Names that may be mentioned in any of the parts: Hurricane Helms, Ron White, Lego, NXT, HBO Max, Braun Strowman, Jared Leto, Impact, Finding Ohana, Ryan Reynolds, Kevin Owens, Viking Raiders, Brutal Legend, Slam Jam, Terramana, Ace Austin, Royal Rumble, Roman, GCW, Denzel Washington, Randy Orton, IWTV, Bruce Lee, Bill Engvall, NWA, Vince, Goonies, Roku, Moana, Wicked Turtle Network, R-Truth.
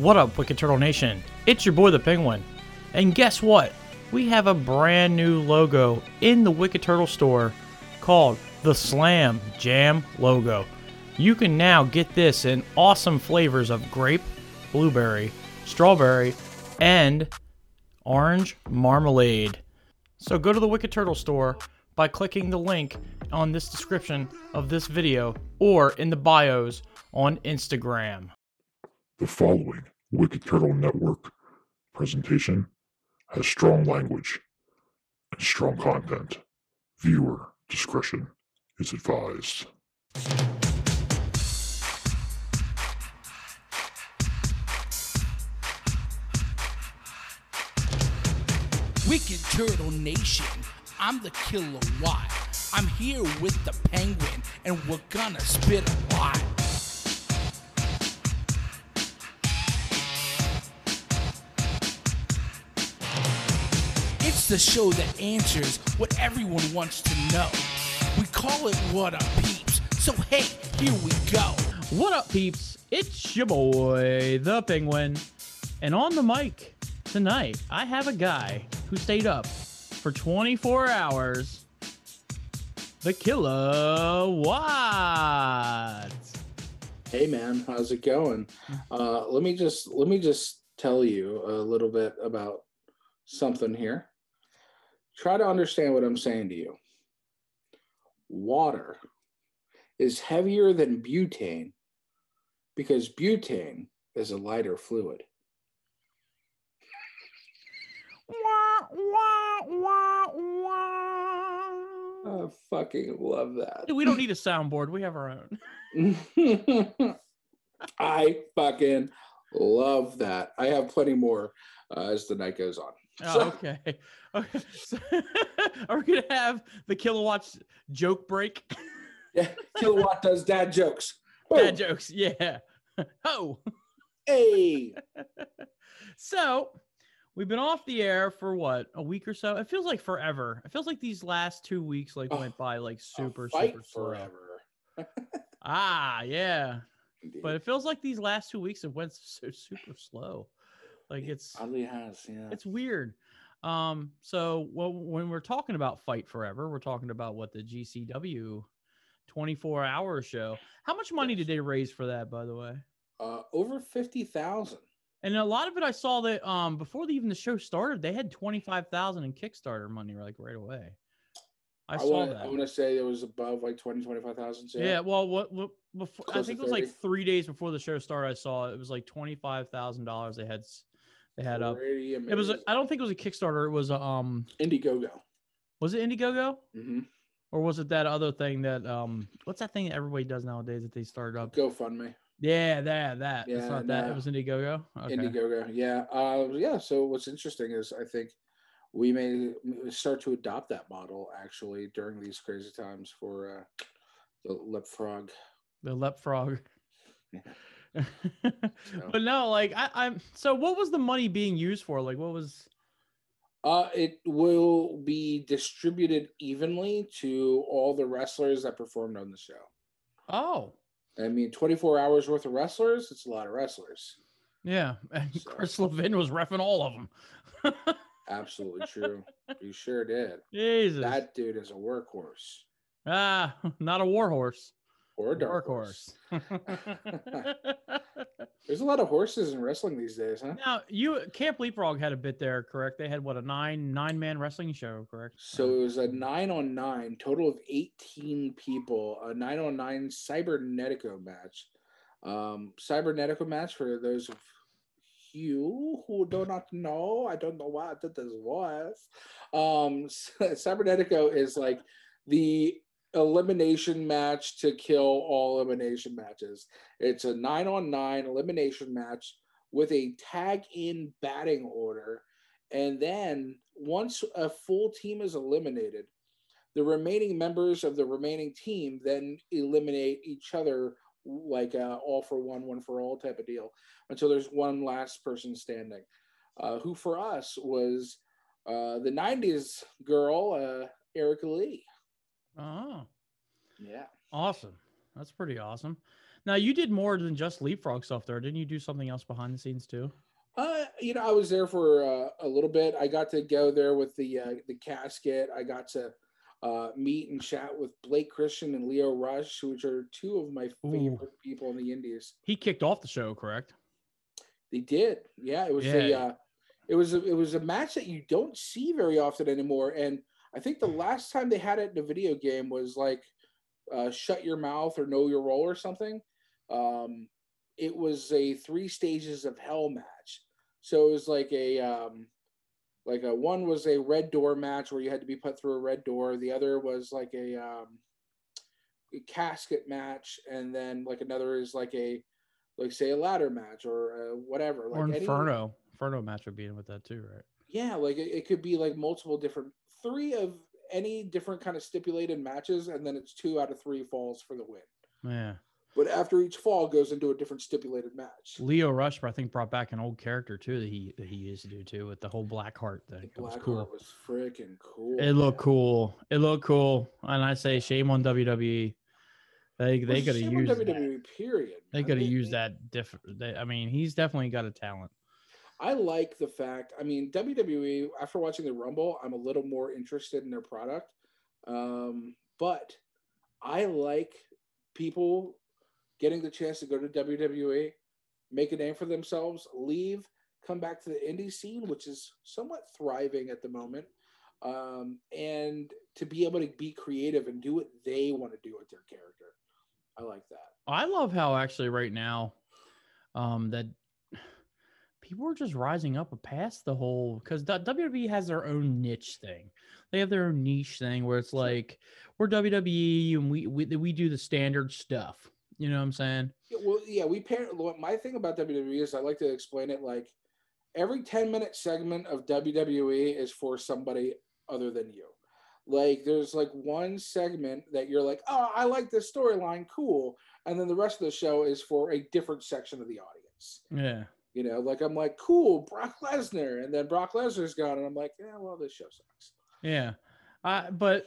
What up, Wicked Turtle Nation? It's your boy, the Penguin. And guess what? We have a brand new logo in the Wicked Turtle store called the Slam Jam logo. You can now get this in awesome flavors of grape, blueberry, strawberry, and orange marmalade. So go to the Wicked Turtle store by clicking the link on this description of this video or in the bios on Instagram. The following Wicked Turtle Network presentation has strong language and strong content. Viewer discretion is advised. Wicked Turtle Nation, I'm the Killer Watt. I'm here with the Penguin, and we're gonna spit a lot. The show that answers what everyone wants to know. We call it What Up Peeps, so hey, here we go. What up, peeps? It's your boy, the Penguin. And on the mic tonight, I have a guy who stayed up for 24 hours, the Killer Watt. Hey man, how's it going? Let me just tell you a little bit about something here. Try to understand what I'm saying to you. Water is heavier than butane because butane is a lighter fluid. I fucking love that. We don't need a soundboard. We have our own. I fucking love that. I have plenty more as the night goes on. Oh, okay. So, are we gonna have the Kilowatt's joke break? Yeah, Kilowatt does dad jokes. Boom. Dad jokes, yeah. Oh, hey. So we've been off the air for what, a week or so? It feels like forever. It feels like these last 2 weeks went by like super forever. Yeah. Indeed. But it feels like these last 2 weeks have went so super slow. Like it's oddly has, yeah. It's weird. So when we're talking about Fight Forever, we're talking about what, the GCW 24-hour show. How much money did they raise for that, by the way? Over 50,000. And a lot of it, I saw that before the show started, they had 25,000 in Kickstarter money, like right away. I want to say it was above like 25,000. So yeah. Well, what before? I think it was 30. Like 3 days before the show started. I saw it was like $25,000 they had. They had up. It was. I don't think it was a Kickstarter. It was Indiegogo. Was it Indiegogo? Mm-hmm. Or was it that other thing that what's that thing that everybody does nowadays that they started up? GoFundMe. Yeah, that. Yeah, it's not that. It was Indiegogo. Okay. Indiegogo. Yeah. Yeah. So what's interesting is I think we may start to adopt that model actually during these crazy times for the leapfrog. The leapfrog. Yeah. But no, like I'm. So, what was the money being used for? Like, what was? It will be distributed evenly to all the wrestlers that performed on the show. Oh. I mean, 24 hours worth of wrestlers. It's a lot of wrestlers. Yeah, and so. Chris Levin was reffing all of them. Absolutely true. You sure did. Jesus, that dude is a workhorse. Ah, not a warhorse. Or dark horse. There's a lot of horses in wrestling these days, huh? Now, Camp Leapfrog had a bit there, correct? They had, what, a nine-man wrestling show, correct? So it was a 9-on-9, total of 18 people, a 9-on-9 Cybernetico match. Cybernetico match, for those of you who do not know, I don't know why I did this voice. Cybernetico is like the elimination match to kill all elimination matches. It's a 9-on-9 elimination match with a tag in batting order, and then once a full team is eliminated, the remaining members of the remaining team then eliminate each other, like a all for one for all type of deal, until there's one last person standing, who for us was the 90s girl, Erica Lee. Oh, yeah. Awesome. That's pretty awesome. Now, you did more than just leapfrog stuff there. Didn't you do something else behind the scenes too? You know, I was there for a little bit. I got to go there with the casket. I got to meet and chat with Blake Christian and Lio Rush, which are two of my favorite people in the Indies. He kicked off the show, correct? They did. Yeah, it was a match that you don't see very often anymore. And I think the last time they had it in a video game was like Shut Your Mouth or Know Your Role or something. It was a 3 Stages of Hell match. So it was like one was a red door match where you had to be put through a red door. The other was like a casket match, and then like another is like a ladder match or whatever. Or like Inferno match would be in with that too, right? Yeah, like it could be like multiple different, 3 of any different kind of stipulated matches, and then it's 2 out of 3 falls for the win. Yeah. But after each fall goes into a different stipulated match. Lio Rush, I think, brought back an old character too that he used to do too, with the whole black heart thing. Black heart was freaking cool. It looked cool. It looked cool, and I say shame on WWE. They could have used WWE. Period. They could have used that different. I mean, he's definitely got a talent. I like the fact. I mean, WWE. After watching the Rumble, I'm a little more interested in their product, but I like people getting the chance to go to WWE, make a name for themselves, leave, come back to the indie scene, which is somewhat thriving at the moment, and to be able to be creative and do what they want to do with their character. I like that. I love how actually right now that people are just rising up past the whole, because WWE has their own niche thing. They have their own niche thing where it's like, we're WWE and we do the standard stuff. You know what I'm saying? Well, yeah, my thing about WWE is I like to explain it like every 10-minute segment of WWE is for somebody other than you. Like there's like one segment that you're like, oh, I like this storyline, cool. And then the rest of the show is for a different section of the audience. Yeah. You know, like I'm like, cool, Brock Lesnar. And then Brock Lesnar's gone. And I'm like, yeah, well, this show sucks. Yeah. But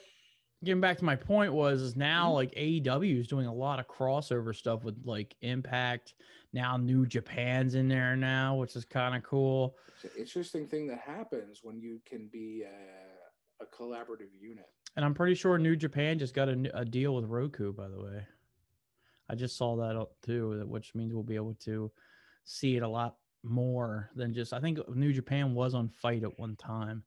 getting back to my point is now like AEW is doing a lot of crossover stuff with like Impact. Now New Japan's in there now, which is kind of cool. It's an interesting thing that happens when you can be a collaborative unit. And I'm pretty sure New Japan just got a deal with Roku, by the way. I just saw that up too, which means we'll be able to see it a lot more than just, I think New Japan was on Fight at one time,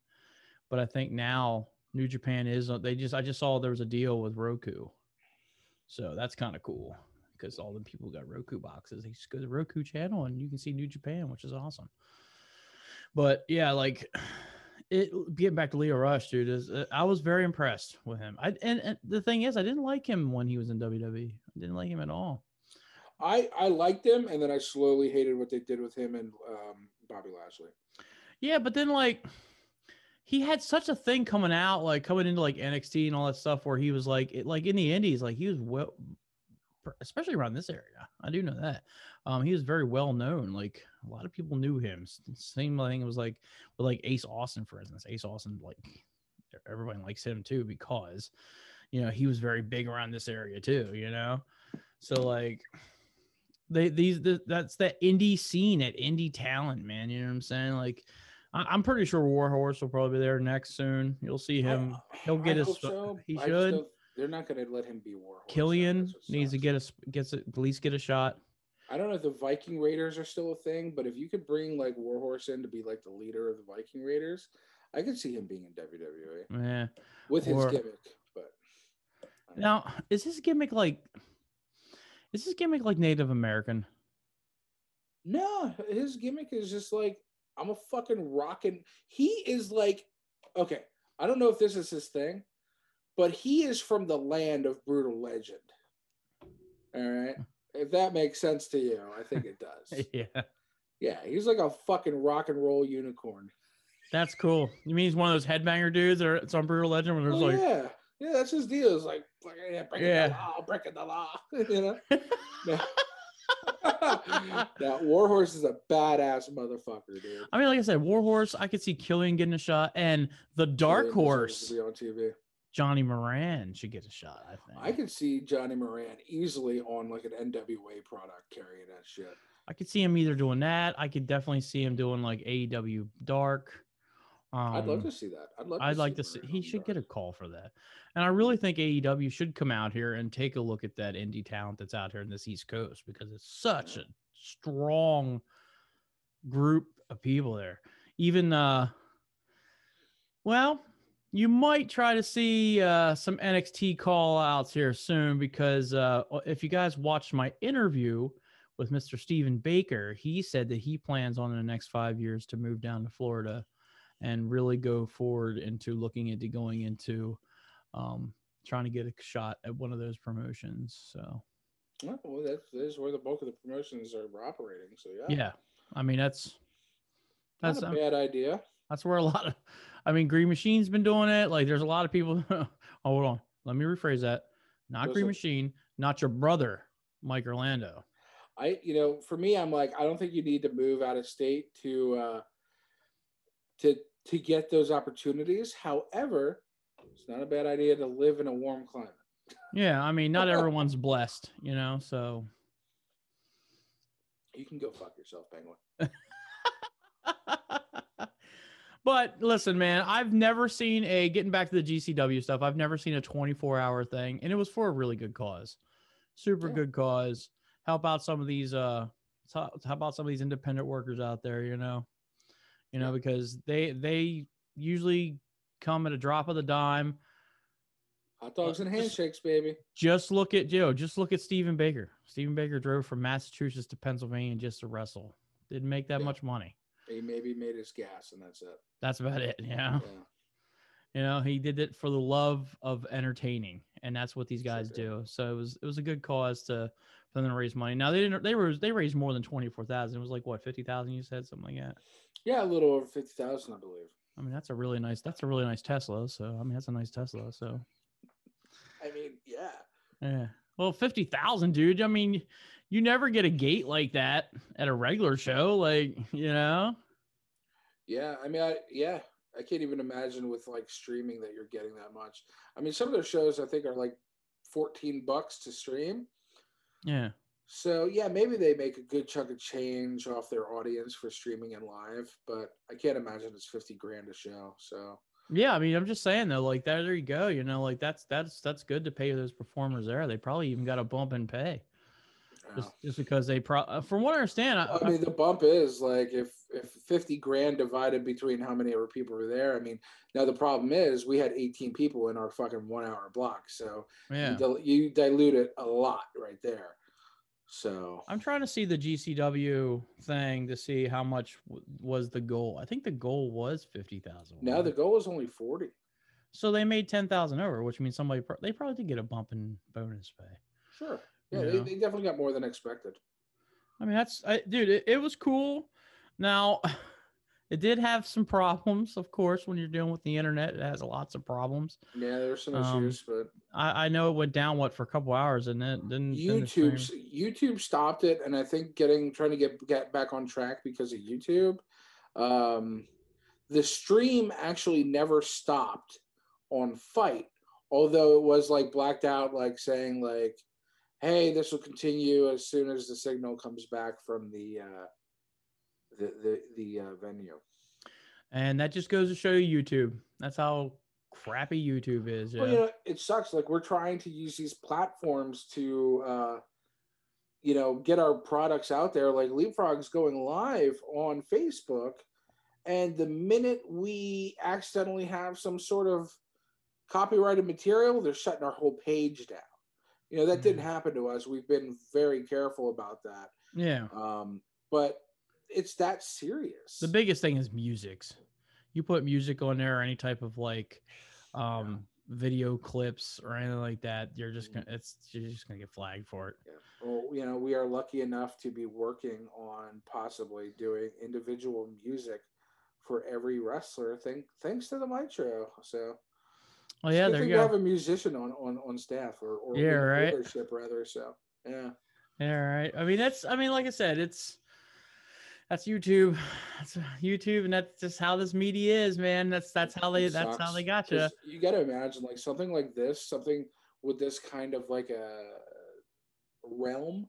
but I think now New Japan I just saw there was a deal with Roku. So that's kind of cool because all the people got Roku boxes. They just go to the Roku channel and you can see New Japan, which is awesome. But yeah, like getting back to Lio Rush, dude, I was very impressed with him. And the thing is, I didn't like him when he was in WWE. I didn't like him at all. I liked him, and then I slowly hated what they did with him and Bobby Lashley. Yeah, but then like, he had such a thing coming into like NXT and all that stuff where he was like in the Indies, like he was well, especially around this area. I do know that. He was very well known. Like a lot of people knew him. Same thing. It was like with like Ace Austin, for instance. Ace Austin, like everybody likes him too, because, you know, he was very big around this area too, you know? So like that's that indie scene, that indie talent, man. You know what I'm saying? Like, I'm pretty sure Warhorse will probably be there next soon. You'll see him. He'll get his. So. He should. They're not going to let him be Warhorse. Killian needs to at least get a shot. I don't know if the Viking Raiders are still a thing, but if you could bring like Warhorse in to be like the leader of the Viking Raiders, I could see him being in WWE. Yeah, with his gimmick. But now, is his gimmick like Native American? No, his gimmick is just like, I'm a fucking rockin'. He is like, okay, I don't know if this is his thing, but he is from the land of Brutal Legend. All right. If that makes sense to you, I think it does. Yeah. Yeah. He's like a fucking rock and roll unicorn. That's cool. You mean he's one of those headbanger dudes or it's on Brutal Legend when there's yeah. Yeah. That's his deal. It's like breaking the law, you know? No. That Warhorse is a badass motherfucker, dude. I mean, like I said, Warhorse, I could see Killian getting a shot, and the Dark Horse on TV. Johnny Moran should get a shot, I think. I could see Johnny Moran easily on like an NWA product carrying that shit. I could see him either doing that. I could definitely see him doing like AEW Dark. I'd love to see that. I'd like to see. He should get a call for that. And I really think AEW should come out here and take a look at that indie talent that's out here in this East Coast, because it's such a strong group of people there. Even, well, you might try to see some NXT call outs here soon, because if you guys watched my interview with Mr. Stephen Baker, he said that he plans on in the next 5 years to move down to Florida and really go forward into looking into going into trying to get a shot at one of those promotions. So, well, that's where the bulk of the promotions are operating. So, yeah. Yeah. I mean, that's not a bad idea. That's where a lot of, I mean, Green Machine's been doing it. Like, there's a lot of people. Oh, hold on. Let me rephrase that. Not Green Machine, not your brother, Mike Orlando. You know, for me, I'm like, I don't think you need to move out of state to get those opportunities. However, it's not a bad idea to live in a warm climate. Yeah, I mean, not everyone's blessed, you know, so. You can go fuck yourself, Penguin. But listen, man, I've never seen a, getting back to the GCW stuff, I've never seen a 24-hour thing, and it was for a really good cause. Super good cause. Help out some of these independent workers out there, you know. You know, because they usually come at a drop of the dime. Hot dogs and handshakes, baby. Just look at Joe. Just look at Stephen Baker. Stephen Baker drove from Massachusetts to Pennsylvania just to wrestle. Didn't make that much money. He maybe made his gas, and that's it. That's about it. Yeah. You know, he did it for the love of entertaining, and that's what these guys do. So it was a good cause for them to raise money. Now they raised more than 24,000. It was like what, 50,000? You said something like that. Yeah, a little over 50,000, I believe. I mean, that's a really nice Tesla. So I mean, that's a nice Tesla. So I mean, yeah. Yeah. Well, 50,000, dude. I mean, you never get a gate like that at a regular show, like, you know. Yeah, I mean, I can't even imagine with like streaming that you're getting that much. I mean, some of their shows I think are like $14 to stream. Yeah. So yeah, maybe they make a good chunk of change off their audience for streaming and live, but I can't imagine it's $50,000 a show. So yeah, I mean, I'm just saying though, like there you go. You know, like that's good to pay those performers there. They probably even got a bump in pay. Just because they from what I understand, I mean, the bump is like if $50,000 divided between how many other people were there. I mean, now the problem is we had 18 people in our fucking 1 hour block, so yeah, you dilute it a lot right there. So I'm trying to see the GCW thing to see how much was the goal. I think the goal was 50,000. No, the goal was only 40. So they made 10,000 over, which means they probably did get a bump in bonus pay. Sure. Yeah, they definitely got more than expected. I mean, dude, it was cool. Now, it did have some problems, of course. When you're dealing with the internet, it has lots of problems. Yeah, there were some issues, but I know it went down for a couple hours, and then YouTube stopped it, and I think trying to get back on track because of YouTube. The stream actually never stopped on Fight, although it was like blacked out, like saying like, hey, this will continue as soon as the signal comes back from the venue. And that just goes to show you YouTube. That's how crappy YouTube is. Yeah. Well, you know, it sucks. Like, we're trying to use these platforms to, you know, get our products out there. Like, Leapfrog's going live on Facebook. And the minute we accidentally have some sort of copyrighted material, they're shutting our whole page down. You know, that didn't happen to us. We've been very careful about that. Yeah. But it's that serious. The biggest thing is musics. You put music on there or any type of like video clips or anything like that, you're just gonna get flagged for it. Yeah. Well, you know, we are lucky enough to be working on possibly doing individual music for every wrestler thanks to the Mitro. So oh yeah, there you go. Have a musician on staff or yeah, right. Leadership rather. So yeah, all right. I mean, like I said, That's YouTube, and that's just how this media is, man. That's how they got you. You got to imagine like something like this, something with this kind of like a realm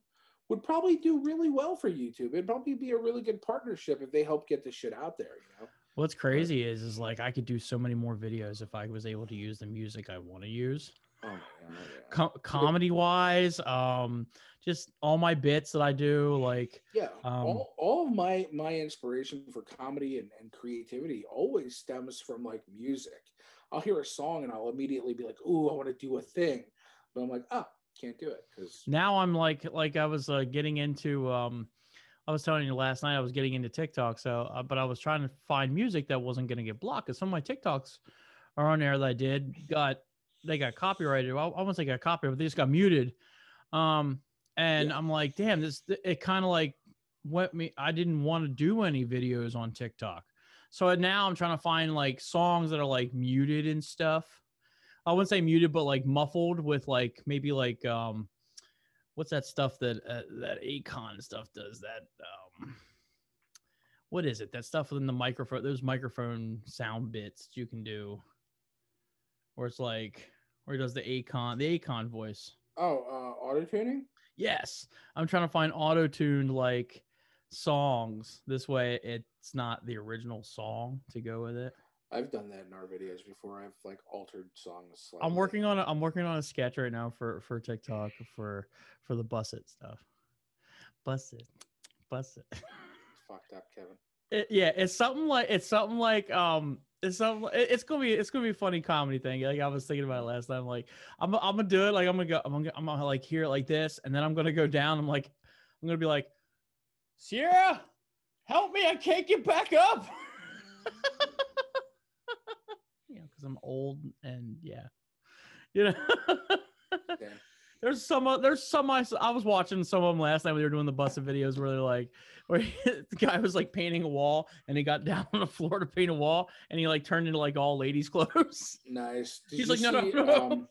would probably do really well for YouTube. It'd probably be a really good partnership if they help get this shit out there, you know? What's crazy is like I could do so many more videos if I was able to use the music I want to use. Oh, yeah, yeah. Comedy wise, just all my bits that I do, like all of my inspiration for comedy and creativity always stems from like music. I'll hear a song and I'll immediately be like, "Ooh, I want to do a thing," but I'm like, "Oh, can't do it." Because now I'm like I was getting into I was telling you last night I was getting into TikTok, but I was trying to find music that wasn't going to get blocked because some of my TikToks are on there that I did got copyrighted. Well, I won't say got copyrighted, but they just got muted. And yeah. I'm like, damn, it kind of like went me. I didn't want to do any videos on TikTok. So now I'm trying to find like songs that are like muted and stuff. I wouldn't say muted, but like muffled with like maybe like, what's that stuff that Akon stuff does that? What is it? That stuff within the microphone, those microphone sound bits you can do. Or it's like, where he does the Akon voice. Oh, auto-tuning? Yes. I'm trying to find auto-tuned, like, songs. This way it's not the original song to go with it. I've done that in our videos before. I've, like, altered songs slightly. I'm working on a sketch right now for TikTok for the Bus It stuff. Bus It. Bus It. It's fucked up, Kevin. It's something like It's gonna be a funny comedy thing. Like I was thinking about it last time. Like I'm gonna do it. Like I'm gonna like hear it like this, and then I'm gonna go down. I'm gonna be like, Sierra, help me! I can't get back up. You know, because I'm old and you know. Yeah. There's some I was watching some of them last night when they were doing the Busted videos where they're like, the guy was like painting a wall and he got down on the floor to paint a wall and he like turned into like all ladies' clothes. Nice. He's like, no.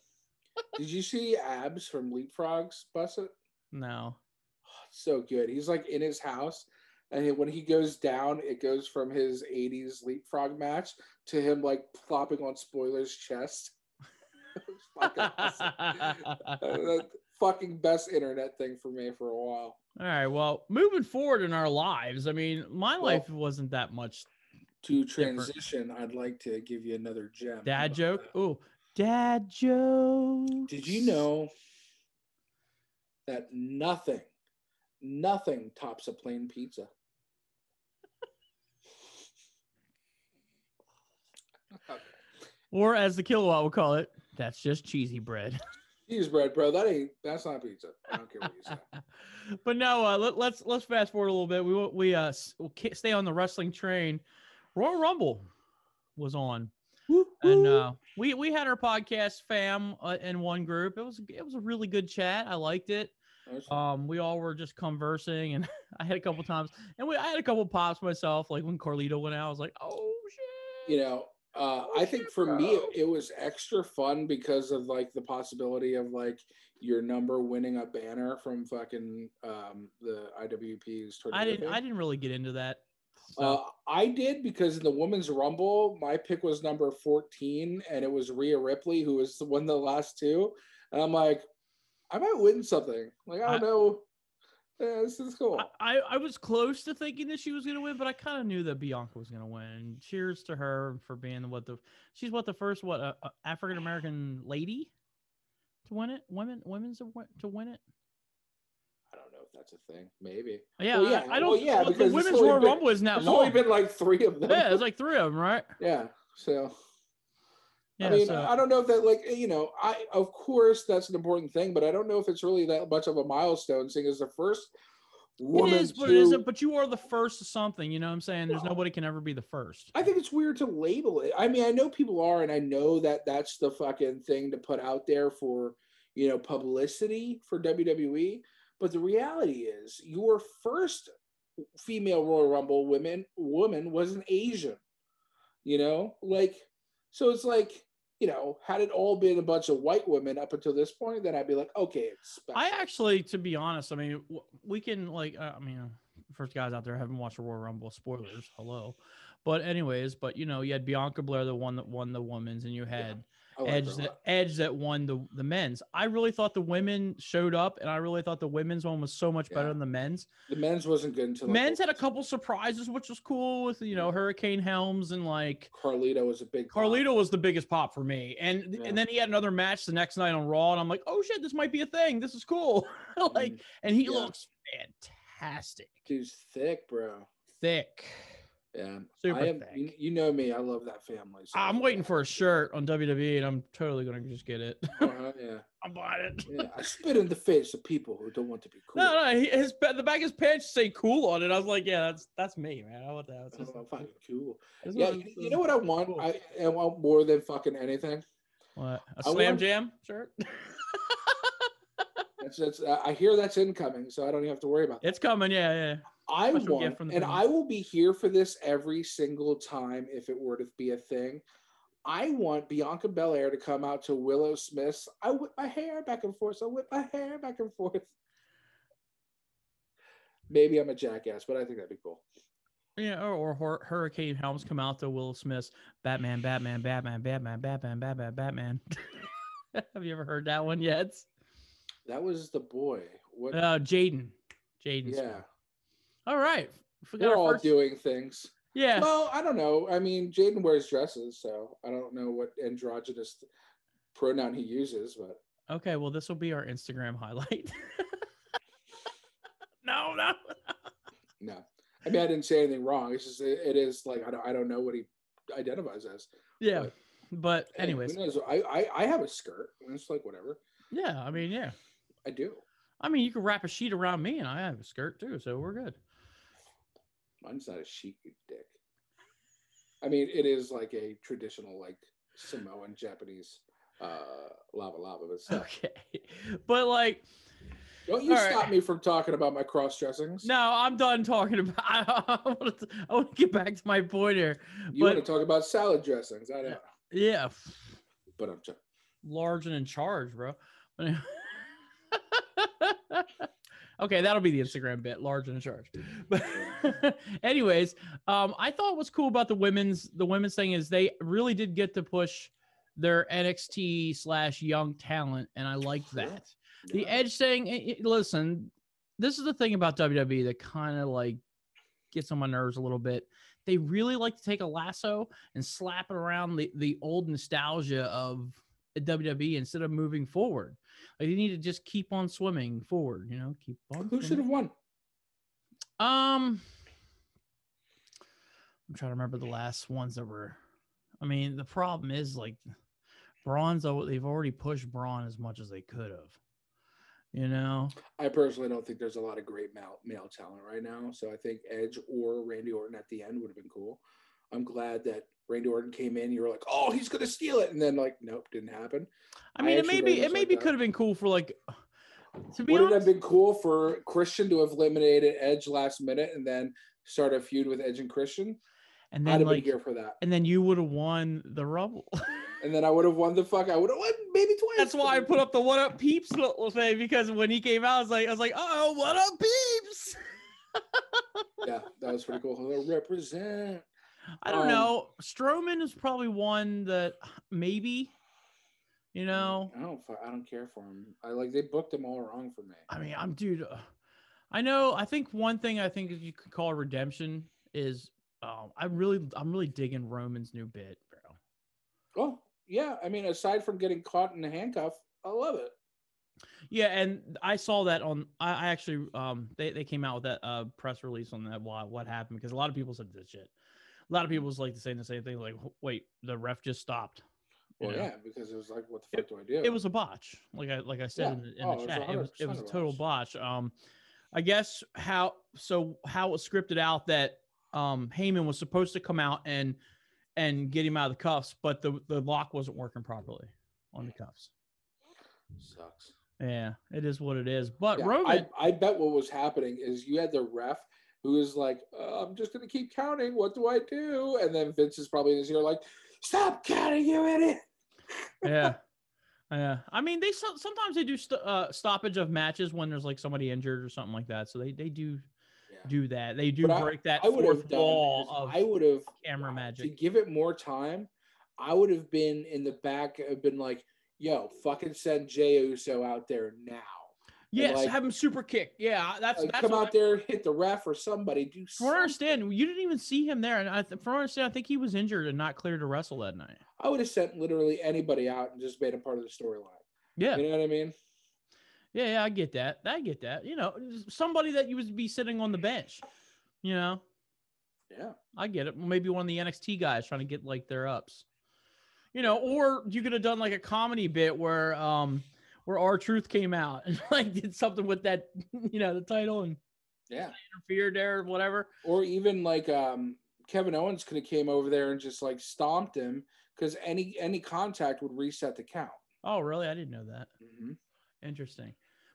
Did you see Abs from Leapfrog's Busted? No. Oh, it's so good. He's like in his house and when he goes down, it goes from his 80s Leapfrog match to him like plopping on Spoiler's chest. Fucking awesome. The fucking best internet thing for me for a while. All right, well, moving forward in our lives, I mean, my life wasn't that much to transition. Different. I'd like to give you another gem. Dad joke? Oh, dad joke. Did you know that nothing tops a plain pizza? Okay. Or as the kilowatt would call it, that's just cheesy bread. Cheese bread, bro. That's not pizza. I don't care what you say. But no, let's fast forward a little bit. We'll stay on the wrestling train. Royal Rumble was on, and we had our podcast fam in one group. It was a really good chat. I liked it. We all were just conversing, and I had a couple times, and I had a couple pops myself. Like when Carlito went out, I was like, oh shit, you know. I think for me, it was extra fun because of like the possibility of like your number winning a banner from fucking the IWP's tournament. I didn't really get into that. So. I did because in the Women's Rumble, my pick was number 14, and it was Rhea Ripley who was won the last two. And I'm like, I might win something. Like I don't know. Yeah, this is cool. I was close to thinking that she was going to win, but I kind of knew that Bianca was going to win. Cheers to her for being the first African American lady to win it. Women's to win it. I don't know if that's a thing. Maybe. Yeah, well, yeah. Because the Women's Royal Rumble is now. There's only been like three of them. Yeah, there's like three of them, right? Yeah. So. Yeah, I mean, so. I don't know if that, like, you know, of course that's an important thing, but I don't know if it's really that much of a milestone, seeing as the first woman. It is, but it isn't. But you are the first of something, you know what I'm saying? There's nobody can ever be the first. I think it's weird to label it. I mean, I know people are, and I know that that's the fucking thing to put out there for, you know, publicity for WWE. But the reality is, your first female Royal Rumble woman was an Asian, you know, like. So it's like, you know, had it all been a bunch of white women up until this point, then I'd be like, okay, it's special. I actually, to be honest, I mean, we can like, I mean, first guys out there haven't watched the Royal Rumble, spoilers, hello. But anyways, but you know, you had Bianca Belair, the one that won the women's, and you had Edge that won the men's. I really thought the women showed up, and I really thought the women's one was so much better than the men's. The men's wasn't good until men's had a couple surprises, which was cool with, you know, Hurricane Helms and like Carlito was a big pop. Carlito was the biggest pop for me. And and then he had another match the next night on Raw, and I'm like, oh shit, this might be a thing. This is cool. Like, and he looks fantastic. Dude's thick, bro. Thick. Yeah, you know me. I love that family. So I'm waiting for a shirt on WWE, and I'm totally gonna just get it. Yeah, I'm buying it. Yeah, I spit in the face of people who don't want to be cool. No, the back of his pants say "cool" on it. I was like, yeah, that's me, man. I want that. It's fucking cool. Yeah, you know what I want? Cool. I want more than fucking anything. What, a Slam Jam shirt? I hear that's incoming, so I don't even have to worry about that. It's coming, yeah. I want, and I will be here for this every single time if it were to be a thing. I want Bianca Belair to come out to Willow Smith's "I whip my hair back and forth, I whip my hair back and forth." Maybe I'm a jackass, but I think that'd be cool. Yeah, or Hurricane Helms come out to Willow Smith's "Batman, Batman, Batman, Batman, Batman, Batman, Batman." Have you ever heard that one yet? That was the boy. What? Jaden. Yeah. Smith. All right. We're all doing things. Yeah. Well, I don't know. I mean, Jaden wears dresses, so I don't know what androgynous pronoun he uses, but. Okay. Well, this will be our Instagram highlight. No. I mean, I didn't say anything wrong. It's just, it is like, I don't know what he identifies as. Yeah. But anyways. Hey, I have a skirt. And it's like, whatever. Yeah. I mean, yeah. I do. I mean, you can wrap a sheet around me, and I have a skirt too, so we're good. Mine's not a sheet, you dick. I mean, it is like a traditional, like Samoan Japanese lava. But okay, but like, don't you stop me from talking about my cross dressings? No, I'm done talking about. I want to get back to my point here. You want to talk about salad dressings? I know. Yeah, but I'm large and in charge, bro. Okay, that'll be the Instagram bit, large and in charge. But anyways, I thought what's cool about the women's thing is they really did get to push their NXT / young talent, and I liked that. Yeah. The Edge thing, listen, this is the thing about WWE that kind of like gets on my nerves a little bit. They really like to take a lasso and slap it around the old nostalgia of WWE instead of moving forward. Like, you need to just keep on swimming forward, you know, keep on. Who should have won? I'm trying to remember the last ones that were. I mean, the problem is like Braun's, they've already pushed Braun as much as they could have, you know. I personally don't think there's a lot of great male talent right now, so I think Edge or Randy Orton at the end would have been cool. I'm glad that Randy Orton came in. You were like, "Oh, he's gonna steal it," and then like, nope, didn't happen. I mean, it maybe could have been cool for like. To be honest, would it have been cool for Christian to have eliminated Edge last minute and then start a feud with Edge and Christian? And then I'd have been here for that. And then you would have won the Rumble. And then I would have won the fuck. I would have won maybe twice. That's why I put up the "What Up Peeps" little thing, because when he came out, I was like, "Oh, what up, peeps!" Yeah, that was pretty cool. He'll represent. I don't know. Strowman is probably one that maybe, you know. I don't care for him. They booked him all wrong for me. I mean, I think one thing I think you could call redemption is I'm really digging Roman's new bit, bro. Oh, yeah. I mean, aside from getting caught in a handcuff, I love it. Yeah, and I saw that they came out with that press release on that what happened, because a lot of people said this shit. A lot of people was like saying the same thing, like, wait, the ref just stopped. Well, yeah, because it was like, what the fuck do I do? It was a botch. Like I said in the chat, it was a total botch. I guess how it was scripted out that Heyman was supposed to come out and get him out of the cuffs, but the lock wasn't working properly on the cuffs. Sucks. Yeah, it is what it is. But yeah, Roman, I bet what was happening is you had the ref who is like, "I'm just going to keep counting. What do I do?" And then Vince is probably in his ear like, "Stop counting, you idiot." Yeah. I mean, sometimes they do stoppage of matches when there's like somebody injured or something like that. So they do do that. They do break that fourth wall of camera magic. To give it more time, I would have been in the back, been like, yo, fucking send Jey Uso out there now. Yes, like, have him super kick. Yeah, that's like, that's come out there, hit the ref or somebody. Do from what I understand, you didn't even see him there, and from what I understand, I think he was injured and not cleared to wrestle that night. I would have sent literally anybody out and just made him part of the storyline. Yeah, you know what I mean. Yeah, yeah, I get that. I get that. You know, somebody that you would be sitting on the bench. You know. Yeah, I get it. Maybe one of the NXT guys trying to get like their ups. You know, or you could have done like a comedy bit where R-Truth came out and like did something with that, you know, the title and yeah, interfered there or whatever. Or even like Kevin Owens could have came over there and just like stomped him because any contact would reset the count. Oh, really? I didn't know that. Mm-hmm. Interesting.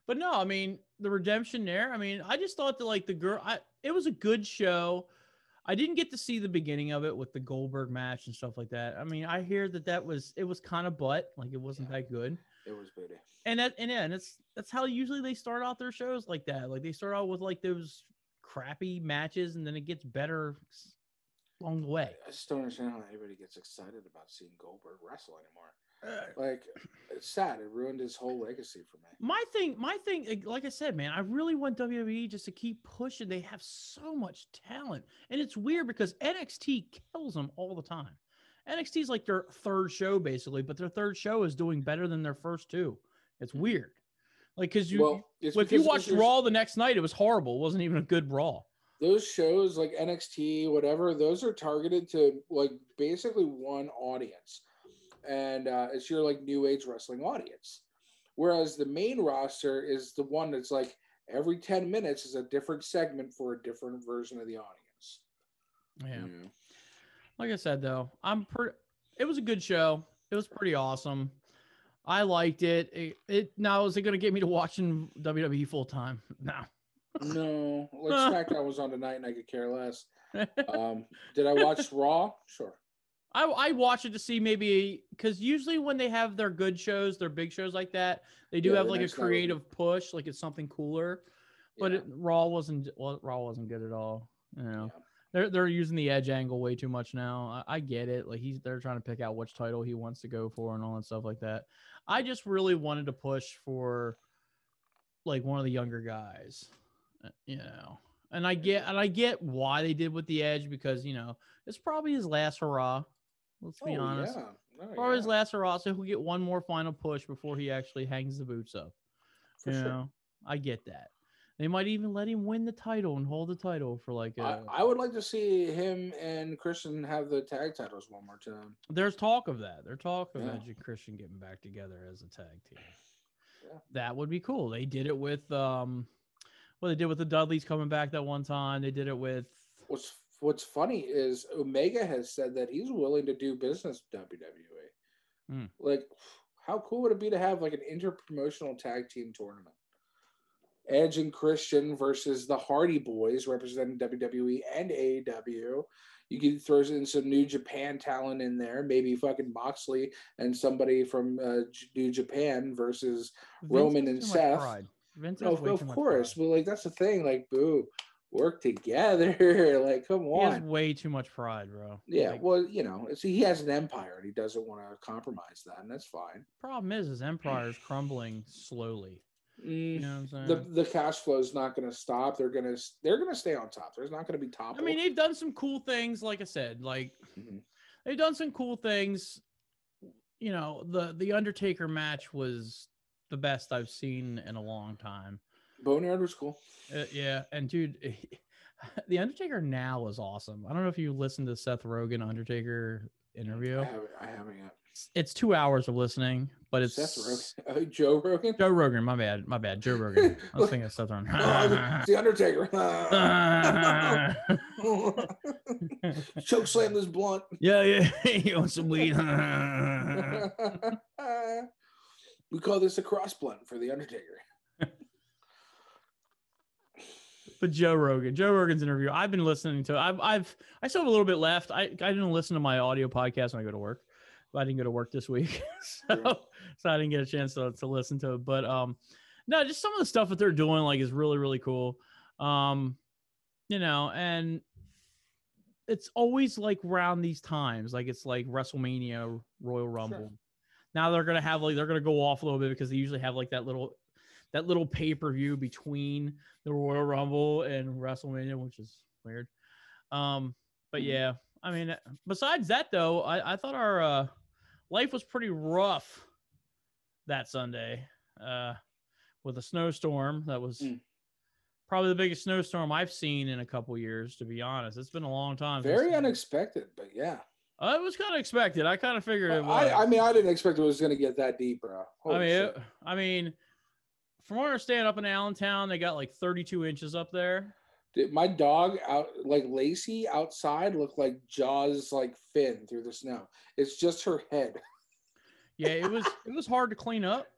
But no, I mean, the redemption there. I mean, I just thought that like the girl, it was a good show. I didn't get to see the beginning of it with the Goldberg match and stuff like that. I mean, I hear that it was kind of butt, like it wasn't that good. It was booty. And that's how usually they start out their shows like that. Like they start out with like those crappy matches and then it gets better along the way. I just don't understand how anybody gets excited about seeing Goldberg wrestle anymore. Like it's sad. It ruined his whole legacy for me. My thing, like I said, man, I really want WWE just to keep pushing. They have so much talent. And it's weird because NXT kills them all the time. NXT is like their third show basically, but their third show is doing better than their first two. It's weird. Like, because if you watched Raw the next night, it was horrible. It wasn't even a good Raw. Those shows like NXT, whatever, those are targeted to like basically one audience. And it's your like new age wrestling audience. Whereas the main roster is the one that's like every 10 minutes is a different segment for a different version of the audience. Yeah. You know? Like I said, though, it was a good show. It was pretty awesome. I liked it. Now, is it going to get me to watching WWE full time? No. No. Like SmackDown was on tonight and I could care less. Did I watch Raw? Sure. I watch it to see maybe because usually when they have their good shows, their big shows like that, they do have like a creative push, like it's something cooler. But Raw wasn't good at all. You know, they're using the Edge angle way too much now. I get it. Like they're trying to pick out which title he wants to go for and all that stuff like that. I just really wanted to push for like one of the younger guys, you know. And I get why they did with the Edge because you know it's probably his last hurrah. Let's be honest. Yeah. His last hurrah, so he'll get one more final push before he actually hangs the boots up. You know, I get that. They might even let him win the title and hold the title for like I would like to see him and Christian have the tag titles one more time. There's talk of that. They're talking about Christian getting back together as a tag team. Yeah. That would be cool. They did it with they did with the Dudleys coming back that one time. They did it with What's funny is Omega has said that he's willing to do business with WWE. Mm. Like, how cool would it be to have like an interpromotional tag team tournament? Edge and Christian versus the Hardy Boys representing WWE and AEW. You can throw in some New Japan talent in there. Maybe fucking Moxley and somebody from New Japan versus Roman and Seth. No, of course. But like, that's the thing. Like, boo. Work together, like come on. He has way too much pride, bro. Yeah, like, well, you know, see, he has an empire and he doesn't want to compromise that, and that's fine. Problem is his empire is crumbling slowly. You know what I'm saying? The cash flow is not going to stop. They're gonna stay on top. There's not going to be top. I mean, they've done some cool things, like I said. Like they've done some cool things. You know, the Undertaker match was the best I've seen in a long time. Boneyard was cool. Yeah. And dude, the Undertaker now is awesome. I don't know if you listened to Seth Rogan Undertaker interview. I haven't yet. It's 2 hours of listening, but it's Seth Rogan. Joe Rogan. Joe Rogan. My bad. Joe Rogan. I was thinking of Seth Rogan. It's the Undertaker. Choke slam this blunt. Yeah. You want some weed? We call this a cross blunt for the Undertaker. But Joe Rogan's interview, I've been listening to. I still have a little bit left. I didn't listen to my audio podcast when I go to work, but I didn't go to work this week, so I didn't get a chance to listen to it. But no, just some of the stuff that they're doing like is really really cool. you know, and it's always like around these times, like it's like WrestleMania, Royal Rumble. Sure. Now they're going to have like, they're going to go off a little bit because they usually have like that little pay-per-view between the Royal Rumble and WrestleMania, which is weird. But yeah, I mean, besides that though, I thought our life was pretty rough that Sunday with a snowstorm. That was probably the biggest snowstorm I've seen in a couple years, to be honest. It's been a long time. Very unexpected, but yeah. It was kind of expected. I kind of figured it was. I mean, I didn't expect it was going to get that deep, bro. Holy shit. From where I stand up in Allentown, they got like 32 inches up there. Dude, my dog, Lacey, outside looked like Jaws, like fin through the snow. It's just her head. Yeah, it was hard to clean up.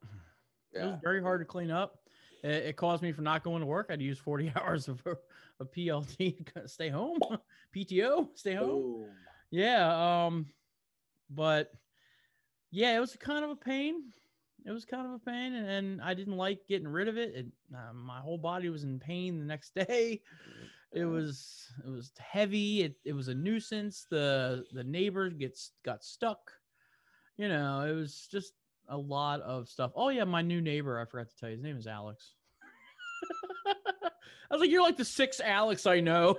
Yeah. It was very hard to clean up. It caused me from not going to work. I'd use 40 hours of PLT, stay home, PTO, stay home. Boom. Yeah, but yeah, it was kind of a pain. It was kind of a pain, and I didn't like getting rid of it. My whole body was in pain the next day. It was heavy. It was a nuisance. The neighbors got stuck. You know, it was just a lot of stuff. Oh yeah, my new neighbor. I forgot to tell you, his name is Alex. I was like, you're like the sixth Alex I know.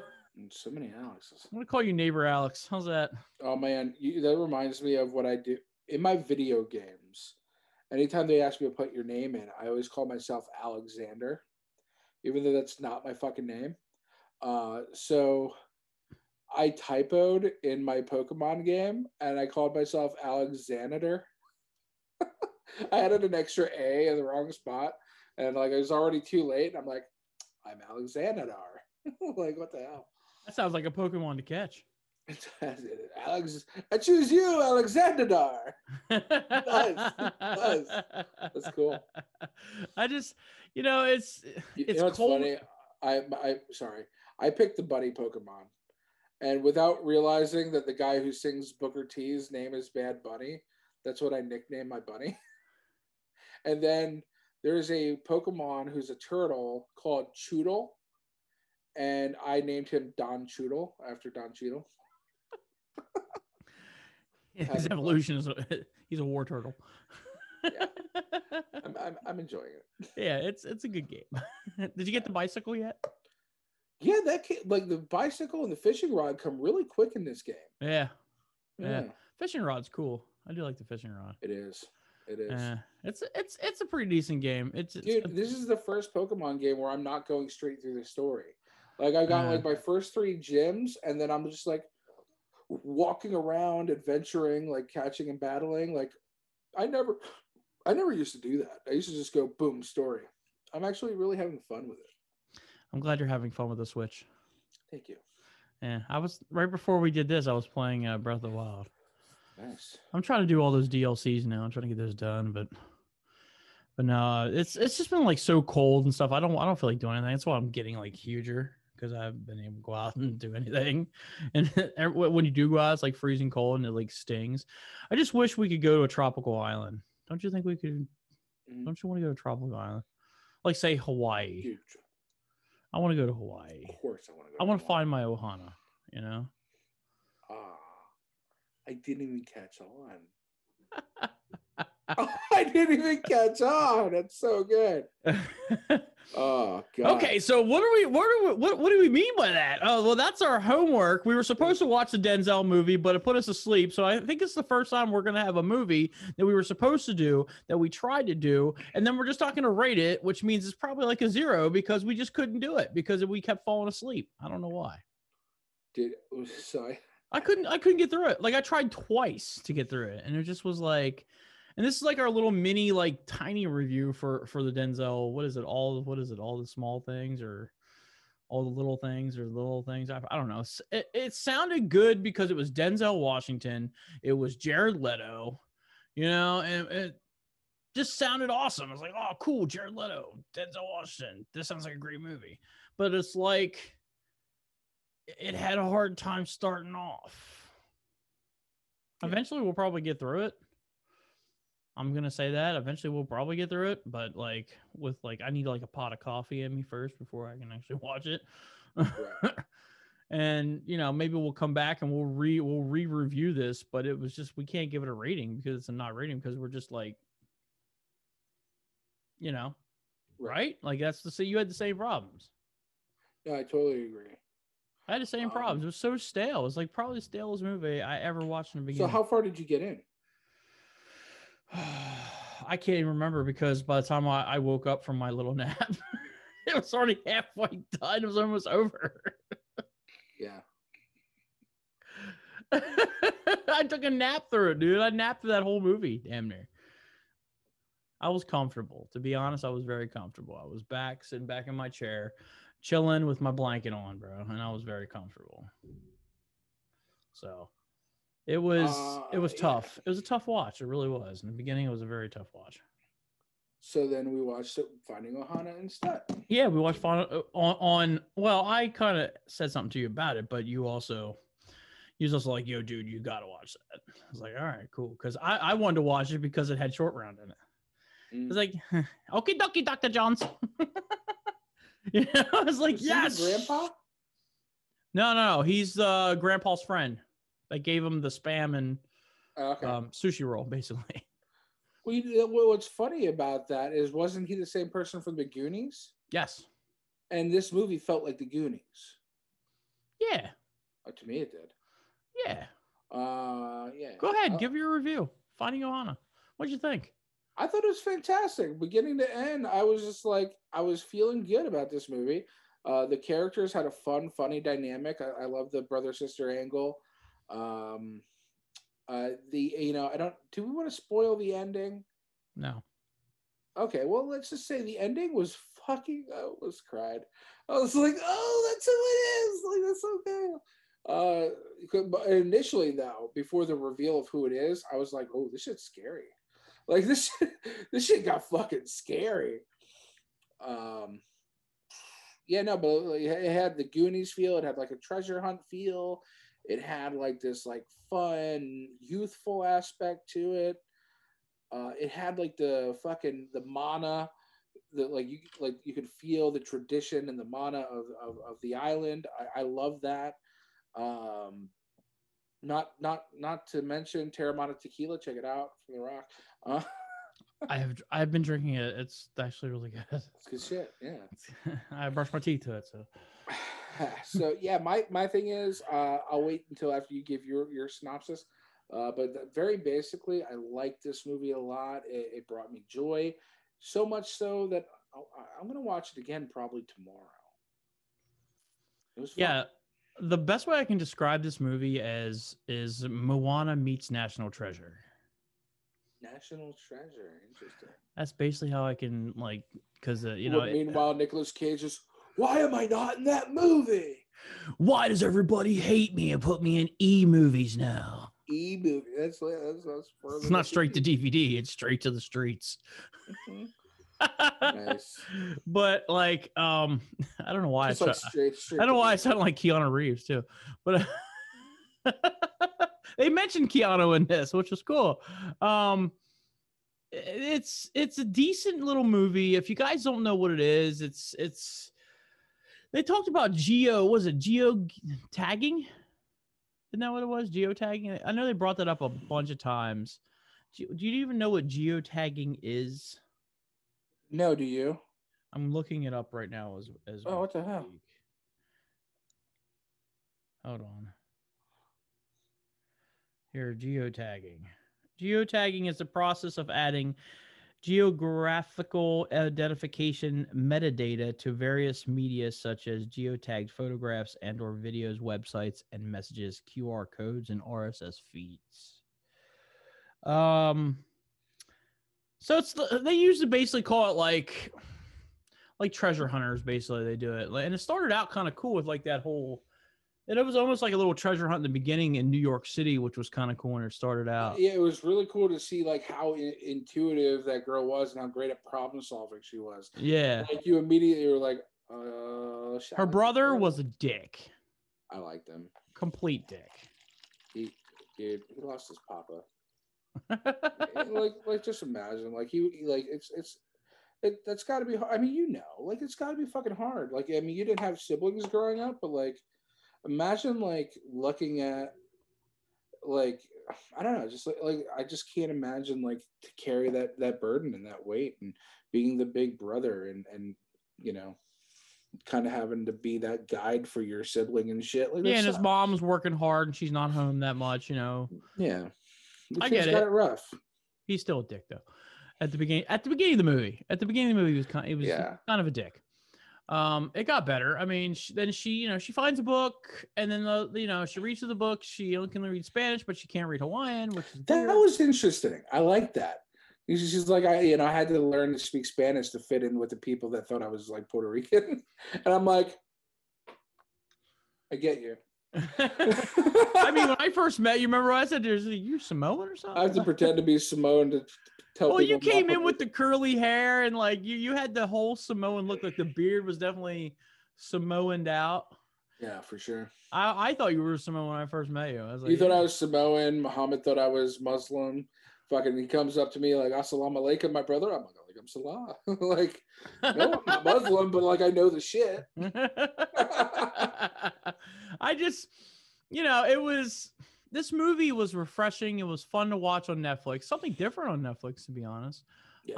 So many Alexes. I'm gonna call you neighbor Alex. How's that? Oh man, that reminds me of what I do in my video games. Anytime they ask me to put your name in, I always call myself Alexander, even though that's not my fucking name. So I typoed in my Pokemon game, and I called myself Alexanator. I added an extra A in the wrong spot, and like it was already too late. And I'm like, I'm Alexanator. Like, what the hell? That sounds like a Pokemon to catch. Alex, I choose you, Alexandadar. Nice. That's cool. I just, you know, it's what's cold. Funny? I picked the bunny Pokemon, and without realizing that the guy who sings Booker T's name is Bad Bunny, that's what I nicknamed my bunny. And then there's a Pokemon who's a turtle called Choodle, and I named him Don Choodle after Don Cheadle. Yeah, his evolution he's a war turtle. Yeah. I'm enjoying it. Yeah, it's a good game. Did you get the bicycle yet? Yeah, that came, like the bicycle and the fishing rod come really quick in this game. Yeah. Fishing rod's cool. I do like the fishing rod. It is. It's a pretty decent game. Dude, this is the first Pokemon game where I'm not going straight through the story. Like I got like my first three gyms, and then I'm just like walking around, adventuring, like catching and battling. Like I never used to do that. I used to just go boom story. I'm actually really having fun with it. I'm glad you're having fun with the Switch. Thank you. Yeah, I was right before we did this. I was playing Breath of the Wild. Nice. I'm trying to do all those DLCs now. I'm trying to get those done, but no, it's just been like so cold and stuff. I don't feel like doing anything. That's why I'm getting like huger, because I haven't been able to go out and do anything. And when you do go out, it's like freezing cold and it like stings. I just wish we could go to a tropical island. Don't you think we could? Don't you want to go to a tropical island? Like say Hawaii. Huge. I want to go to Hawaii. Of course, I want to find my Ohana. You know. I didn't even catch on. I didn't even catch on. That's so good. Oh god. Okay, so what do we mean by that? Oh well, that's our homework. We were supposed to watch the Denzel movie, but it put us asleep. So I think it's the first time we're gonna have a movie that we were supposed to do that we tried to do, and then we're just not gonna rate it, which means it's probably like a 0 because we just couldn't do it because we kept falling asleep. I don't know why. Dude, sorry. I couldn't get through it. Like I tried twice to get through it, and it just was like, and this is like our little mini, like tiny review for the Denzel. What is it? All the small things, or all the little things, or little things. I don't know. It sounded good because it was Denzel Washington. It was Jared Leto, you know, and it just sounded awesome. I was like, oh, cool. Jared Leto, Denzel Washington. This sounds like a great movie, but it's like, it had a hard time starting off. Eventually we'll probably get through it. I'm going to say that eventually we'll probably get through it, but like I need like a pot of coffee in me first before I can actually watch it. Right. And, you know, maybe we'll come back and we'll re-review this, but it was just, we can't give it a rating because it's a not rating because we're just like, you know, right? Like that's the, so you had the same problems. No, I totally agree. I had the same problems. It was so stale. It was like probably the stalest movie I ever watched in the beginning. So how far did you get in? I can't even remember because by the time I woke up from my little nap, it was already halfway done. It was almost over. Yeah. I took a nap through it, dude. I napped through that whole movie, damn near. I was comfortable. To be honest, I was very comfortable. I was back, sitting back in my chair, chilling with my blanket on, bro. And I was very comfortable. So it was tough. It was a tough watch. It really was. In the beginning, it was a very tough watch. So then we watched Finding Ohana instead. Yeah, we watched well, I kind of said something to you about it, but you was also like, yo, dude, you got to watch that. I was like, all right, cool. Because I wanted to watch it because it had Short Round in it. Mm. I was like, okie dokie, Dr. Johns. You know, I was like, yes. Grandpa? No. He's Grandpa's friend. They gave him the spam and sushi roll, basically. Well, what's funny about that is, wasn't he the same person from the Goonies? Yes. And this movie felt like the Goonies. Yeah. Oh, to me, it did. Yeah. Yeah. Go ahead, give your review. Finding Ohana. What'd you think? I thought it was fantastic, beginning to end. I was just like, I was feeling good about this movie. The characters had a funny dynamic. I love the brother sister angle. Do we want to spoil the ending? No. Okay, well, let's just say the ending was fucking, I almost cried. I was like, oh, that's who it is. Like, that's okay. Initially, though, before the reveal of who it is, I was like, oh, this shit's scary. Like, this shit got fucking scary. Yeah, no, but it had the Goonies feel. It had, like, a treasure hunt feel. It had like this like fun, youthful aspect to it. It had like the mana that you could feel the tradition and the mana of the island. I love that. Not to mention Terramana tequila. Check it out from The Rock. I've been drinking it. It's actually really good. It's good shit. Yeah. I brushed my teeth to it, so. So yeah, my thing is, I'll wait until after you give your synopsis. But very basically, I liked this movie a lot. It brought me joy, so much so that I'm gonna watch it again probably tomorrow. It was fun. Yeah, the best way I can describe this movie is Moana meets National Treasure. National Treasure, interesting. That's basically how I can meanwhile, Nicolas Cage is. Why am I not in that movie? Why does everybody hate me and put me in e-movies now? E-movie. That's it's not straight to DVD. It's straight to the streets. Mm-hmm. Nice. But like, I don't know why. I sound like Keanu Reeves too. But they mentioned Keanu in this, which was cool. It's a decent little movie. If you guys don't know what it is, it's. They talked about geo tagging? Isn't that what it was? Geo tagging? I know they brought that up a bunch of times. Do you even know what geo tagging is? No, do you? I'm looking it up right now as well. Oh, what the hell? Hold on. Here, geo tagging. Geo tagging is the process of adding geographical identification metadata to various media such as geotagged photographs and or videos, websites and messages, QR codes, and RSS feeds. So they used to basically call it like treasure hunters, basically they do it. And it started out kind of cool with like that whole, and it was almost like a little treasure hunt in the beginning in New York City, which was kind of cool when it started out. Yeah, it was really cool to see like how intuitive that girl was and how great at problem solving she was. Yeah. Like you immediately were like, her brother was a dick. I liked him. Complete dick. He lost his papa. Like just imagine. Like he like it's that's got to be hard. I mean, you know, like, it's got to be fucking hard. Like, I mean, you didn't have siblings growing up, but, like, imagine, like, looking at, like, I don't know, just like I just can't imagine, like, to carry that burden and that weight and being the big brother and you know, kind of having to be that guide for your sibling and shit. Like, yeah, and his mom's working hard and she's not home that much, you know. Yeah, I get it. Got it rough. He's still a dick though. At the beginning of the movie, he was kind of a dick. It got better. I mean, she finds a book, and then she reads the book. She only can read Spanish, but she can't read Hawaiian, which is that weird. Was interesting. I like that. She's like, I had to learn to speak Spanish to fit in with the people that thought I was like Puerto Rican, and I'm like, I get you. I mean, when I first met you, remember I said, you're Samoan or something? I have to pretend to be Samoan to tell people. Well, you came in with the curly hair and like you had the whole Samoan look, like the beard was definitely Samoaned out. Yeah, for sure. I thought you were Samoan when I first met you. I was like, you thought I was Samoan, Muhammad thought I was Muslim. Fucking, he comes up to me like, assalamu alaikum, my brother. I'm like, alaikum salam. Like, no, I'm not Muslim, but like, I know the shit. I just, this movie was refreshing. It was fun to watch on Netflix. Something different on Netflix, to be honest. Yeah.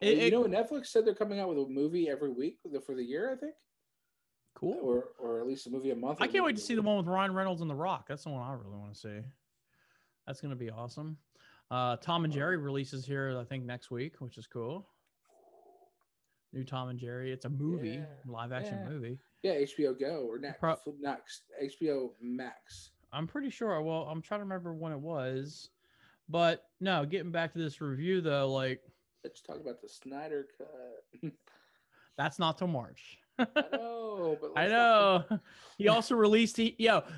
Netflix said they're coming out with a movie every week for the year, I think. Cool. Or at least a movie a month. I can't wait to see the one with Ryan Reynolds and The Rock. That's the one I really want to see. That's going to be awesome. Tom and Jerry releases here, I think, next week, which is cool. New Tom and Jerry. It's a movie, live action movie. Yeah, HBO Go or next. HBO Max. I'm pretty sure. Well, I'm trying to remember when it was. But no, getting back to this review, though, like. Let's talk about the Snyder Cut. That's not till March. I know. He also released.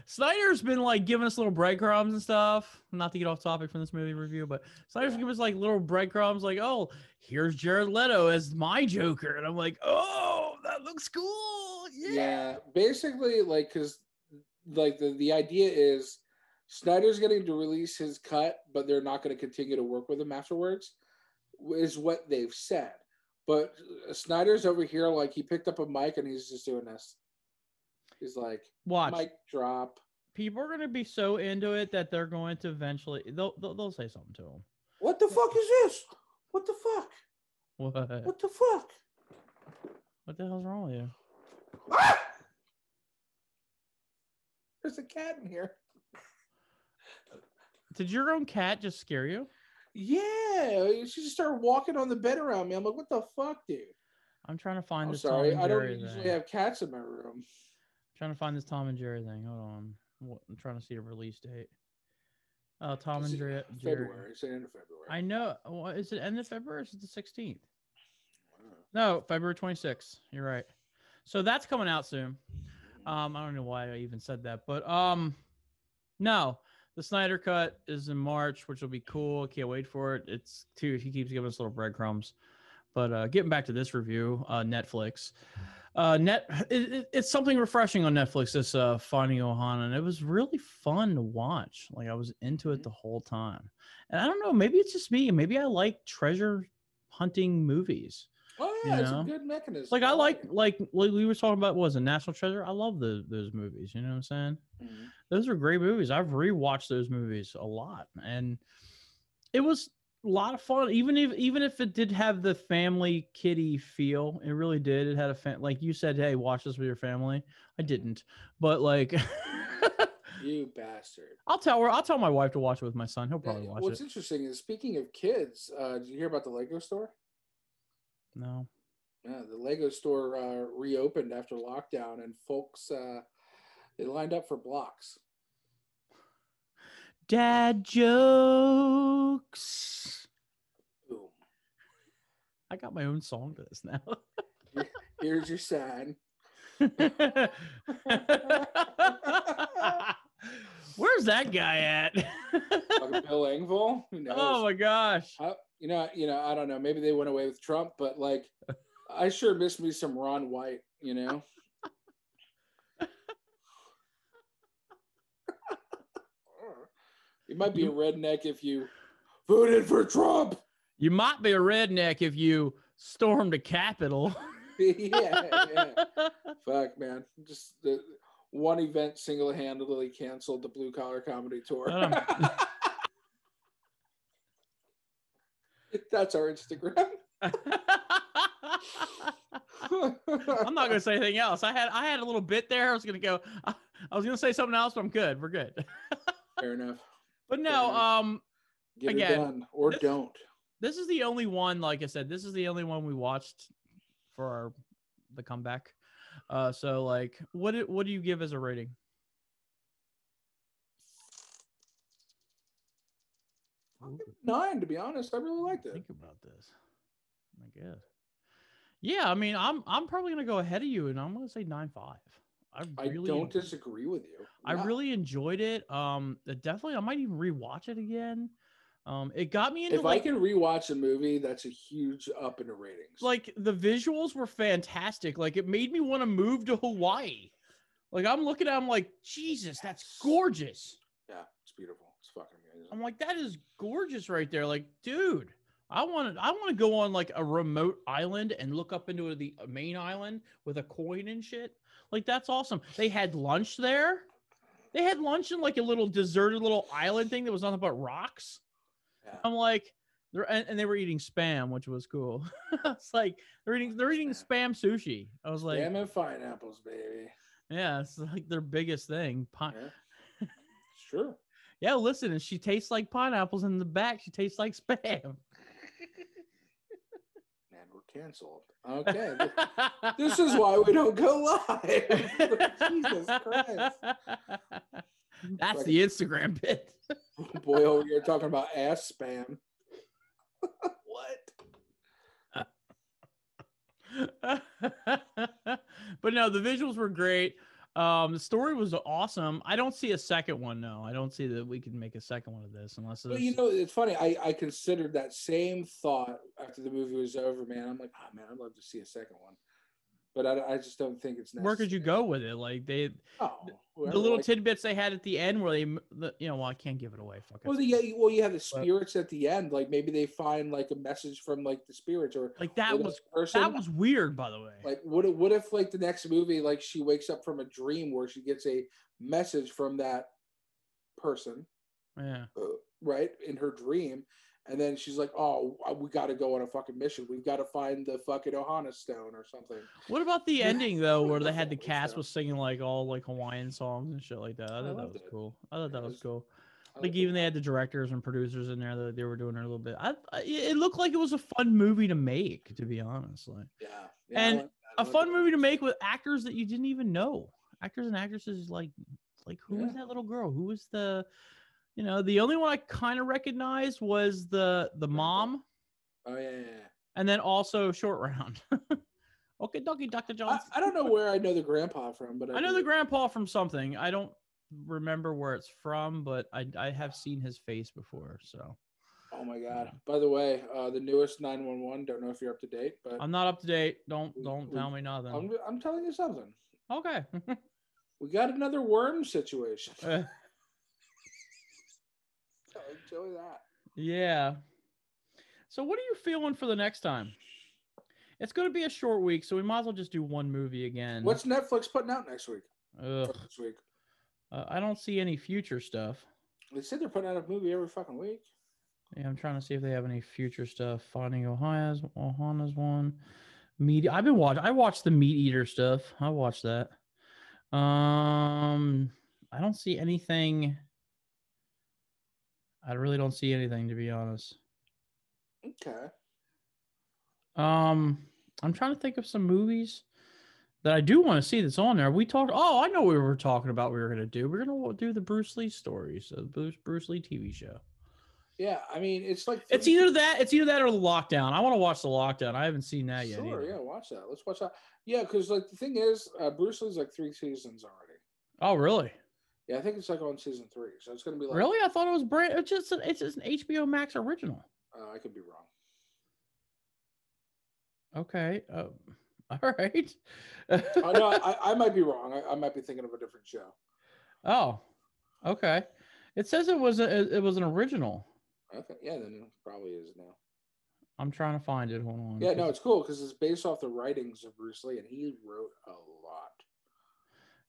Snyder's been like giving us little breadcrumbs and stuff. Not to get off topic from this movie review, but Snyder's giving us like little breadcrumbs. Like, oh, here's Jared Leto as my Joker, and I'm like, oh, that looks cool. Yeah. Basically, like, because like the idea is Snyder's getting to release his cut, but they're not going to continue to work with him afterwards, is what they've said. But Snyder's over here, like, he picked up a mic and he's just doing this. He's like, watch. Mic drop. People are going to be so into it that they're going to eventually, they'll say something to him. What the fuck is this? What the fuck? What the fuck? What the hell's wrong with you? Ah! There's a cat in here. Did your own cat just scare you? Yeah, she just started walking on the bed around me. I'm like, what the fuck, dude? I'm trying to find this Tom and Jerry. I don't usually have cats in my room. I'm trying to find this Tom and Jerry thing. Hold on. I'm trying to see a release date. Tom and Jerry. February. It's the end of February. I know. Well, is it end of February or is it the 16th? Wow. No, February 26th. You're right. So that's coming out soon. I don't know why I even said that, but no. The Snyder Cut is in March, which will be cool. Can't wait for it. It's too. He keeps giving us little breadcrumbs. But getting back to this review, Netflix. It's something refreshing on Netflix, this Finding Ohana. And it was really fun to watch. Like, I was into it the whole time. And I don't know, maybe it's just me. Maybe I like treasure hunting movies. Oh, yeah, it's a good mechanism. Like, I like we were talking about, was a National Treasure. I love those movies. You know what I'm saying? Mm-hmm. Those are great movies. I've rewatched those movies a lot, and it was a lot of fun. Even if it did have the family kiddie feel, it really did. It had a like you said, hey, watch this with your family. I didn't, but like. You bastard! I'll tell my wife to watch it with my son. He'll probably watch it. What's interesting is, speaking of kids, did you hear about the Lego store? No. Yeah, the Lego store reopened after lockdown, and folks, they lined up for blocks. Dad jokes. Boom. I got my own song for this now. Here's your sign. Where's that guy at? Like Bill Engvall? Who knows? Oh my gosh. I don't know. Maybe they went away with Trump, but like, I sure miss me some Ron White, you know? You might be a redneck if you voted for Trump. You might be a redneck if you storm the Capitol. yeah. Fuck, man. Just one event single-handedly canceled the Blue Collar Comedy Tour. That's our Instagram. I'm not gonna say anything else. I had a little bit there. I was gonna say something else, but I'm good. We're good. Fair enough. But no, get again, it done or this, don't. This is the only one. Like I said, this is the only one we watched for the comeback. So like, what do you give as a rating? I'll give it 9, to be honest. I really liked it. Think about this. I guess. Yeah, I mean, I'm probably gonna go ahead of you, and I'm gonna say 9.5. I don't disagree with you. I really enjoyed it. Definitely, I might even rewatch it again. It got me into. If I can rewatch a movie, that's a huge up in the ratings. Like the visuals were fantastic. Like it made me want to move to Hawaii. Like I'm looking at, I'm like, Jesus, that's gorgeous. Yeah, it's beautiful. It's fucking amazing. I'm like, that is gorgeous right there. Like, dude. I want to go on like a remote island and look up into the main island with a coin and shit. Like that's awesome. They had lunch there. They had lunch in like a little deserted little island thing that was nothing but rocks. Yeah. I'm like, and they were eating spam, which was cool. It's like they're eating spam sushi. I was like, spam and pineapples, baby. Yeah, it's like their biggest thing. Yeah. Sure. Yeah, listen, and she tastes like pineapples, in the back she tastes like spam. And we're canceled. Okay. This is why we don't go live. Jesus Christ. That's the Instagram bit. Boy, over here talking about ass spam. What? But no, the visuals were great. The story was awesome. I don't see a second one. No, I don't see that we can make a second one of this unless. But you know, it's funny. I considered that same thought after the movie was over, man. I'm like, oh man, I'd love to see a second one, but I just don't think it's necessary. Where could you go with it? Like the little tidbits they had at the end where well, I can't give it away. Fuck it. Well, you have the spirits at the end. Like maybe they find like a message from like the spirits or like that was weird, by the way. Like what if like the next movie, like she wakes up from a dream where she gets a message from that person. Yeah. Right. In her dream. And then she's like, oh, we got to go on a fucking mission. We've got to find the fucking Ohana stone or something. What about the ending, though, where they had the cast was singing like all like Hawaiian songs and shit like that? I thought that was cool. I thought that was cool. Like even they had the directors and producers in there that they were doing a little bit. It looked like it was a fun movie to make, to be honest. Like, yeah. And a fun movie to make with actors that you didn't even know. Actors and actresses like who is that little girl? Who was the... You know, the only one I kind of recognized was the mom. Oh, yeah. And then also Short Round. Okay, dokie, Dr. Johnson. I don't know where I know the grandpa from, but I know the grandpa from something. I don't remember where it's from, but I have seen his face before. So. Oh, my God. Yeah. By the way, the newest 911, don't know if you're up to date, but. I'm not up to date. Don't tell me nothing. I'm telling you something. Okay. We got another worm situation. Enjoy that. Yeah. So what are you feeling for the next time? It's going to be a short week, so we might as well just do one movie again. What's Netflix putting out next week? This week. I don't see any future stuff. They said they're putting out a movie every fucking week. Yeah, I'm trying to see if they have any future stuff. Finding Ohana's one. I watched the Meat Eater stuff. I watched that. I don't see anything... I really don't see anything, to be honest. Okay. I'm trying to think of some movies that I do want to see that's on there. We talked. Oh, I know what we were talking about. We were going to do. We're going to do the Bruce Lee story, so Bruce Lee TV show. Yeah, I mean, it's like it's either that or the Lockdown. I want to watch the Lockdown. I haven't seen that yet. Sure, yeah, watch that. Let's watch that. Yeah, because like the thing is, Bruce Lee's like 3 seasons already. Oh, really? Yeah, I think it's like on season 3, so it's gonna be like. Really, I thought it was brand. It's just an HBO Max original. I could be wrong. Okay. All right. Oh, no, I might be wrong. I might be thinking of a different show. Oh, okay. It says it was an original. Okay. Yeah, then it probably is now. I'm trying to find it. Hold on. Yeah, no, it's cool because it's based off the writings of Bruce Lee, and he wrote a lot.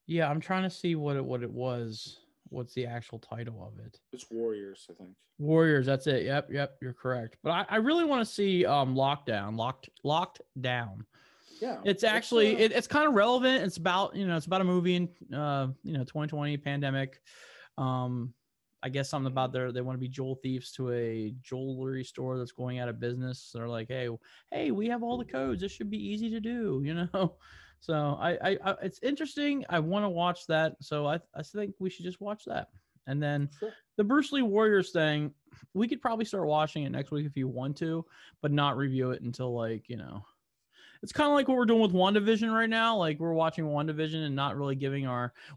Yeah, I'm trying to see what it was. What's the actual title of it? It's Warriors, I think. Warriors, that's it. Yep, you're correct. But I really want to see Locked Down. Yeah, it's actually it's kind of relevant. It's about a movie in 2020 pandemic. I guess something about they want to be jewel thieves to a jewelry store that's going out of business. They're like, hey, we have all the codes. This should be easy to do, So I it's interesting. I want to watch that. So I think we should just watch that. And then the Bruce Lee Warriors thing, we could probably start watching it next week if you want to, but not review it until it's kind of like what we're doing with WandaVision right now. Like we're watching WandaVision and not really giving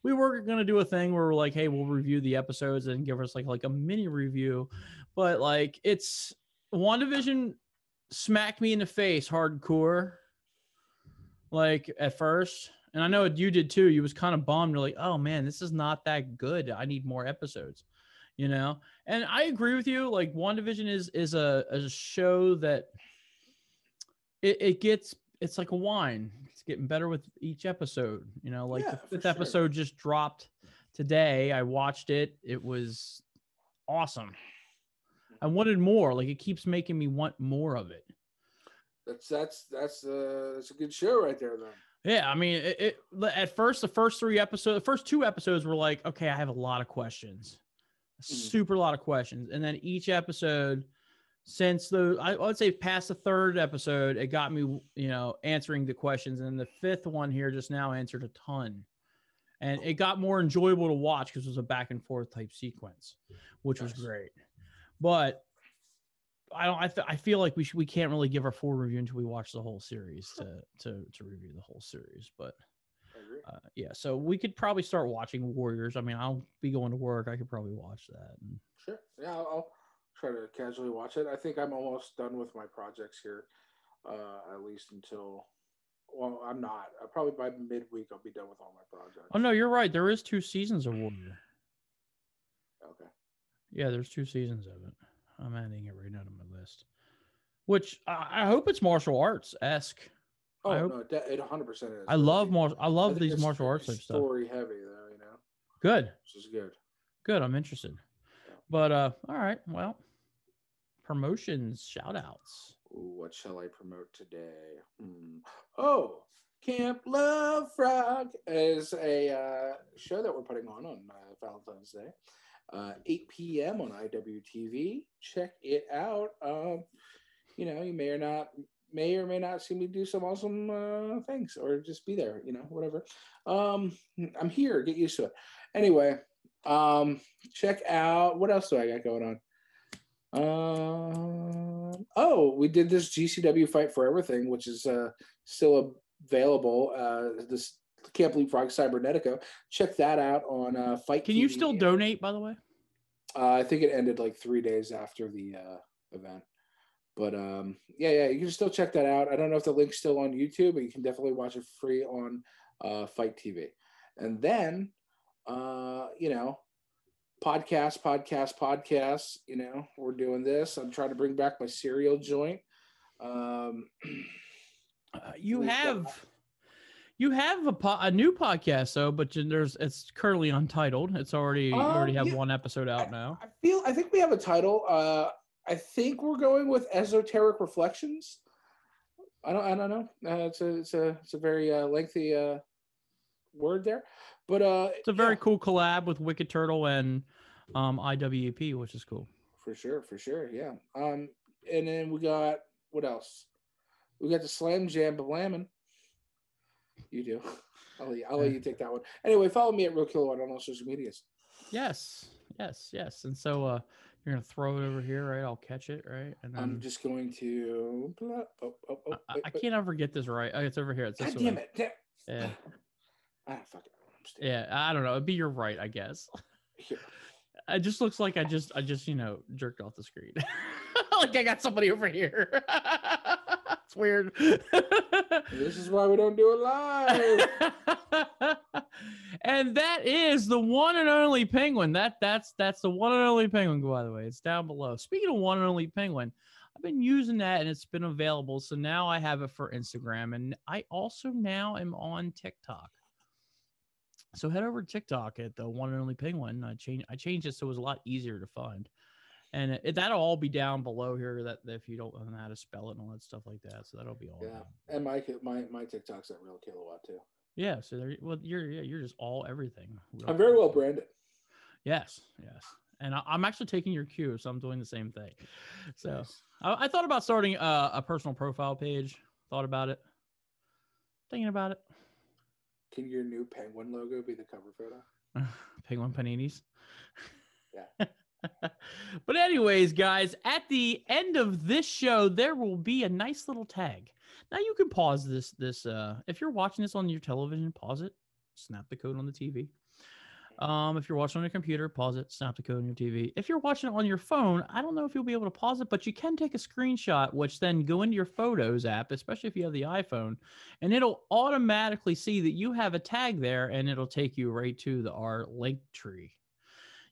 we were going to do a thing where we're like, hey, we'll review the episodes and give us like a mini review. But like it's WandaVision smacked me in the face hardcore. Like at first, and I know you did too. You was kind of bummed. You're like, oh man, this is not that good. I need more episodes, And I agree with you. Like WandaVision is a show that it's like a wine. It's getting better with each episode, the fifth episode just dropped today. I watched it. It was awesome. I wanted more. Like it keeps making me want more of it. That's a good show right there, though. Yeah, I mean, at first, the first two episodes were like, okay, I have a lot of questions, super lot of questions, and then each episode since I would say past the third episode, it got me, answering the questions, and the fifth one here just now answered a ton, and it got more enjoyable to watch because it was a back and forth type sequence, which was great, but. I feel like we can't really give our full review until we watch the whole series to review the whole series. But yeah, so we could probably start watching Warriors. I mean, I'll be going to work. I could probably watch that. Sure. Yeah, I'll try to casually watch it. I think I'm almost done with my projects here, at least until. Well, I'm not. Probably by midweek, I'll be done with all my projects. Oh no, you're right. There is 2 seasons of Warrior. Okay. Yeah, there's 2 seasons of it. I'm adding it right now to my list, which I hope it's martial arts-esque. Oh, no, it 100% is. I love these martial arts type stuff. Story heavy, though, Good. This is good. Good, I'm interested. Yeah. But, all right, well, promotions, shout-outs. What shall I promote today? Oh, Camp Love Frog is a show that we're putting on Valentine's Day. 8 p.m. on IWTV. Check it out. You may or may not see me do some awesome things, or just be there. Whatever. I'm here. Get used to it. Anyway, check out. What else do I got going on? We did this GCW Fight Forever thing, which is still available. This. Camp Leapfrog Cybernetico. Check that out on Fight. Can TV you still donate, by the way? I think it ended like 3 days after the event. But yeah, you can still check that out. I don't know if the link's still on YouTube, but you can definitely watch it free on Fight TV. And then, podcasts. We're doing this. I'm trying to bring back my cereal joint. You have a new podcast though, but it's currently untitled. It's already you already have one episode out now. I think we have a title. I think we're going with Esoteric Reflections. I don't know. It's a very lengthy word there, but it's a very cool collab with Wicked Turtle and IWEP, which is cool for sure. Yeah. And then we got what else? We got the Slam Jam Blammin'. You do. I'll let you take that one. Anyway, follow me at Real Kilowatt on all social medias. Yes. And so you're going to throw it over here, right? I'll catch it, right? And then I'm just going to... I can't ever get this right. It's over here. It's this God damn it. Yeah. Fuck it. Yeah, I don't know. It'd be your right, I guess. Yeah. It just looks like I just jerked off the screen. Like I got somebody over here. It's weird. This is why we don't do it live. And that is the one and only Penguin. That's the one and only Penguin, by the way. It's down below. Speaking of one and only Penguin, I've been using that and it's been available. So now I have it for Instagram. And I also now am on TikTok. So head over to TikTok at the one and only penguin. I changed it so it was a lot easier to find. And that'll all be down below here that if you don't know how to spell it and all that stuff like that. So that'll be all. Yeah. And my TikTok's at Real Kilowatt too. Yeah. So there, well, you're just all everything. I'm very well branded. Yes. Yes. And I'm actually taking your cue. So I'm doing the same thing. So nice. I thought about starting a personal profile page. Thought about it. Thinking about it. Can your new penguin logo be the cover photo? Penguin paninis. Yeah. But anyways, guys, at the end of this show, there will be a nice little tag. Now you can pause this if you're watching this on your television, pause it, snap the code on the TV. If you're watching on your computer, pause it, snap the code on your TV. If you're watching it on your phone, I don't know if you'll be able to pause it, but you can take a screenshot, which then go into your Photos app, especially if you have the iPhone, and it'll automatically see that you have a tag there, and it'll take you right to our link tree.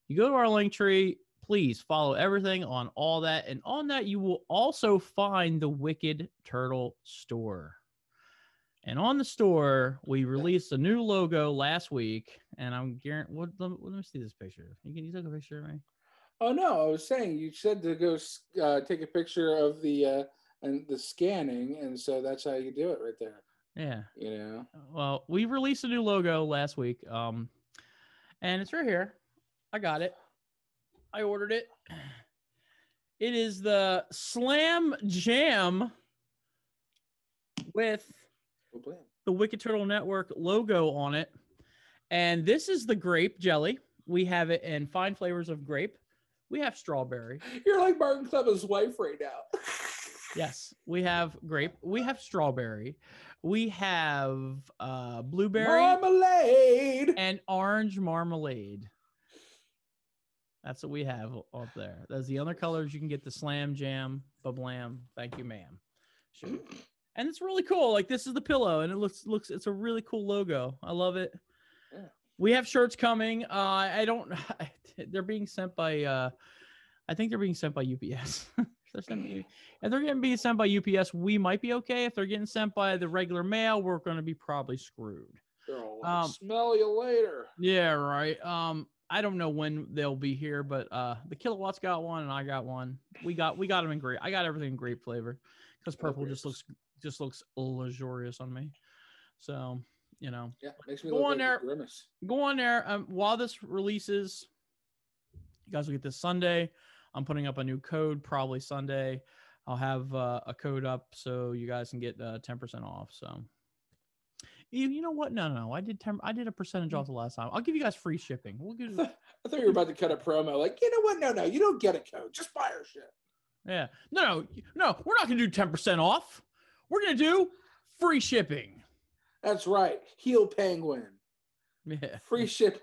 You go to our link tree, please follow everything on all that. And on that, you will also find the Wicked Turtle store. And on the store, we released a new logo last week. And I'm guaranteed, let me see this picture. You took a picture of me? Oh, no. I was saying you said to go take a picture of the scanning. And so that's how you do it right there. Yeah. You know? Well, we released a new logo last week. And it's right here. I got it. I ordered it. It is the Slam Jam with the Wicked Turtle Network logo on it. And this is the grape jelly. We have it in fine flavors of grape. We have strawberry. You're like Martin Clemens' wife right now. Yes, we have grape. We have strawberry. We have blueberry. Marmalade. And orange marmalade. That's what we have up there. That's the other colors. You can get the Slam Jam, bablam. Thank you, ma'am. Sure. And it's really cool. Like, this is the pillow, and it looks. It's a really cool logo. I love it. Yeah. We have shirts coming. They're being sent by. I think they're being sent by UPS. If they're getting sent by UPS, we might be okay. If they're getting sent by the regular mail, we're going to be probably screwed. Girl, smell you later. Yeah. Right. I don't know when they'll be here, but the Kilowatts got one and I got one. We got them in grape. I got everything in grape flavor because purple just looks luxurious on me. So, you know, yeah, makes me go on there. Grimace. Go on there. While this releases, you guys will get this Sunday. I'm putting up a new code probably Sunday. I'll have a code up so you guys can get 10% off. So. You know what? No. I did a percentage off the last time. I'll give you guys free shipping. We'll give. I thought you were about to cut a promo. Like, you know what? No. You don't get a code. Just buy our shit. Yeah. No. We're not gonna do 10% off. We're gonna do free shipping. That's right. Heel Penguin. Yeah. Free shipping.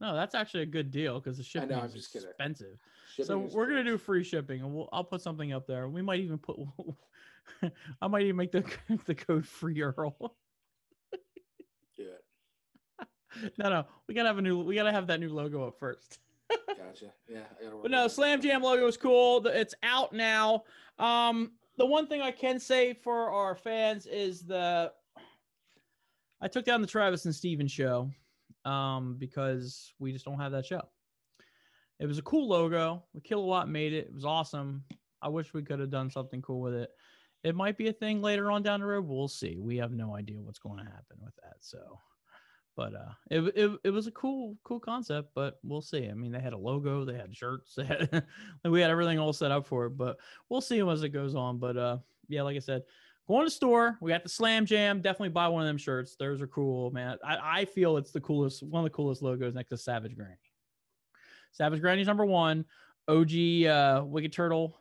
No, that's actually a good deal because the shipping is expensive. So we're going to do free shipping, and I'll put something up there. We might even put. I might even make the code free Earl. Do it. No. We gotta have that new logo up first. Gotcha. Yeah. But no, Slam Jam logo is cool. It's out now. The one thing I can say for our fans is I took down the Travis and Steven show, because we just don't have that show. It was a cool logo. The Kilowatt made it. It was awesome. I wish we could have done something cool with it. It might be a thing later on down the road. We'll see. We have no idea what's going to happen with that. So, but it was a cool concept, but we'll see. I mean, they had a logo, they had shirts, we had everything all set up for it, but we'll see as it goes on. But yeah, like I said, go on to the store. We got the Slam Jam. Definitely buy one of them shirts. Those are cool, man. I feel it's the coolest, one of the coolest logos next to Savage Granny. Savage Granny's number one. OG Wicked Turtle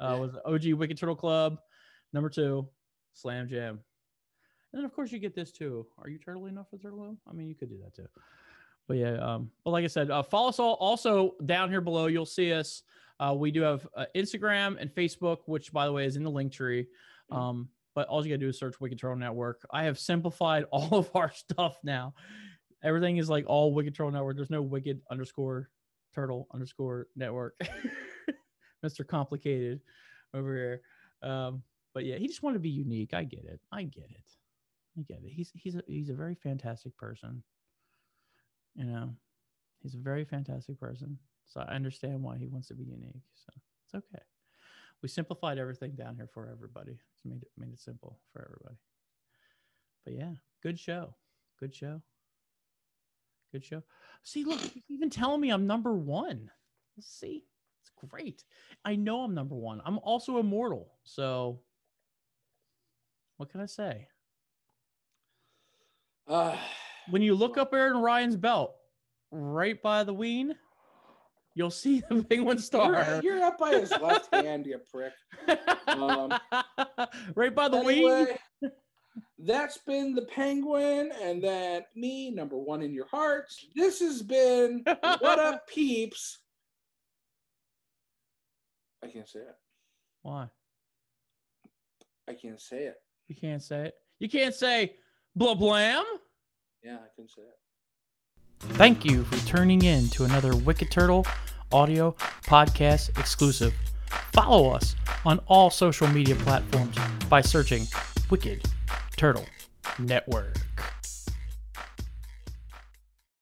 was the OG Wicked Turtle Club. Number two, Slam Jam. And then, of course, you get this, too. Are you turtle enough for turtle? I mean, you could do that, too. But, yeah. But like I said, follow us all. Also, down here below, you'll see us. We do have Instagram and Facebook, which, by the way, is in the link tree. But all you got to do is search Wicked Turtle Network. I have simplified all of our stuff now. Everything is, like, all Wicked Turtle Network. There's no Wicked _Turtle _ network. Mr. Complicated. over here. But yeah, he just wanted to be unique. I get it. I get it. He's a very fantastic person. You know, he's a very fantastic person. So I understand why he wants to be unique. So it's okay. We simplified everything down here for everybody. Just made it simple for everybody. But yeah, good show. See, look, you can even tell me I'm number one. Let's see. It's great. I know I'm number one. I'm also immortal. So what can I say? When you look up Aaron Ryan's belt right by the ween, you'll see the penguin star. You're up by his left hand, you prick. Right by the ween. That's been the Penguin, and then me, number one in your hearts. This has been What Up Peeps. I can't say it. Why? I can't say it. You can't say it? You can't say blah blam? Yeah, I can say it. Thank you for tuning in to another Wicked Turtle audio podcast exclusive. Follow us on all social media platforms by searching Wicked Turtle Network.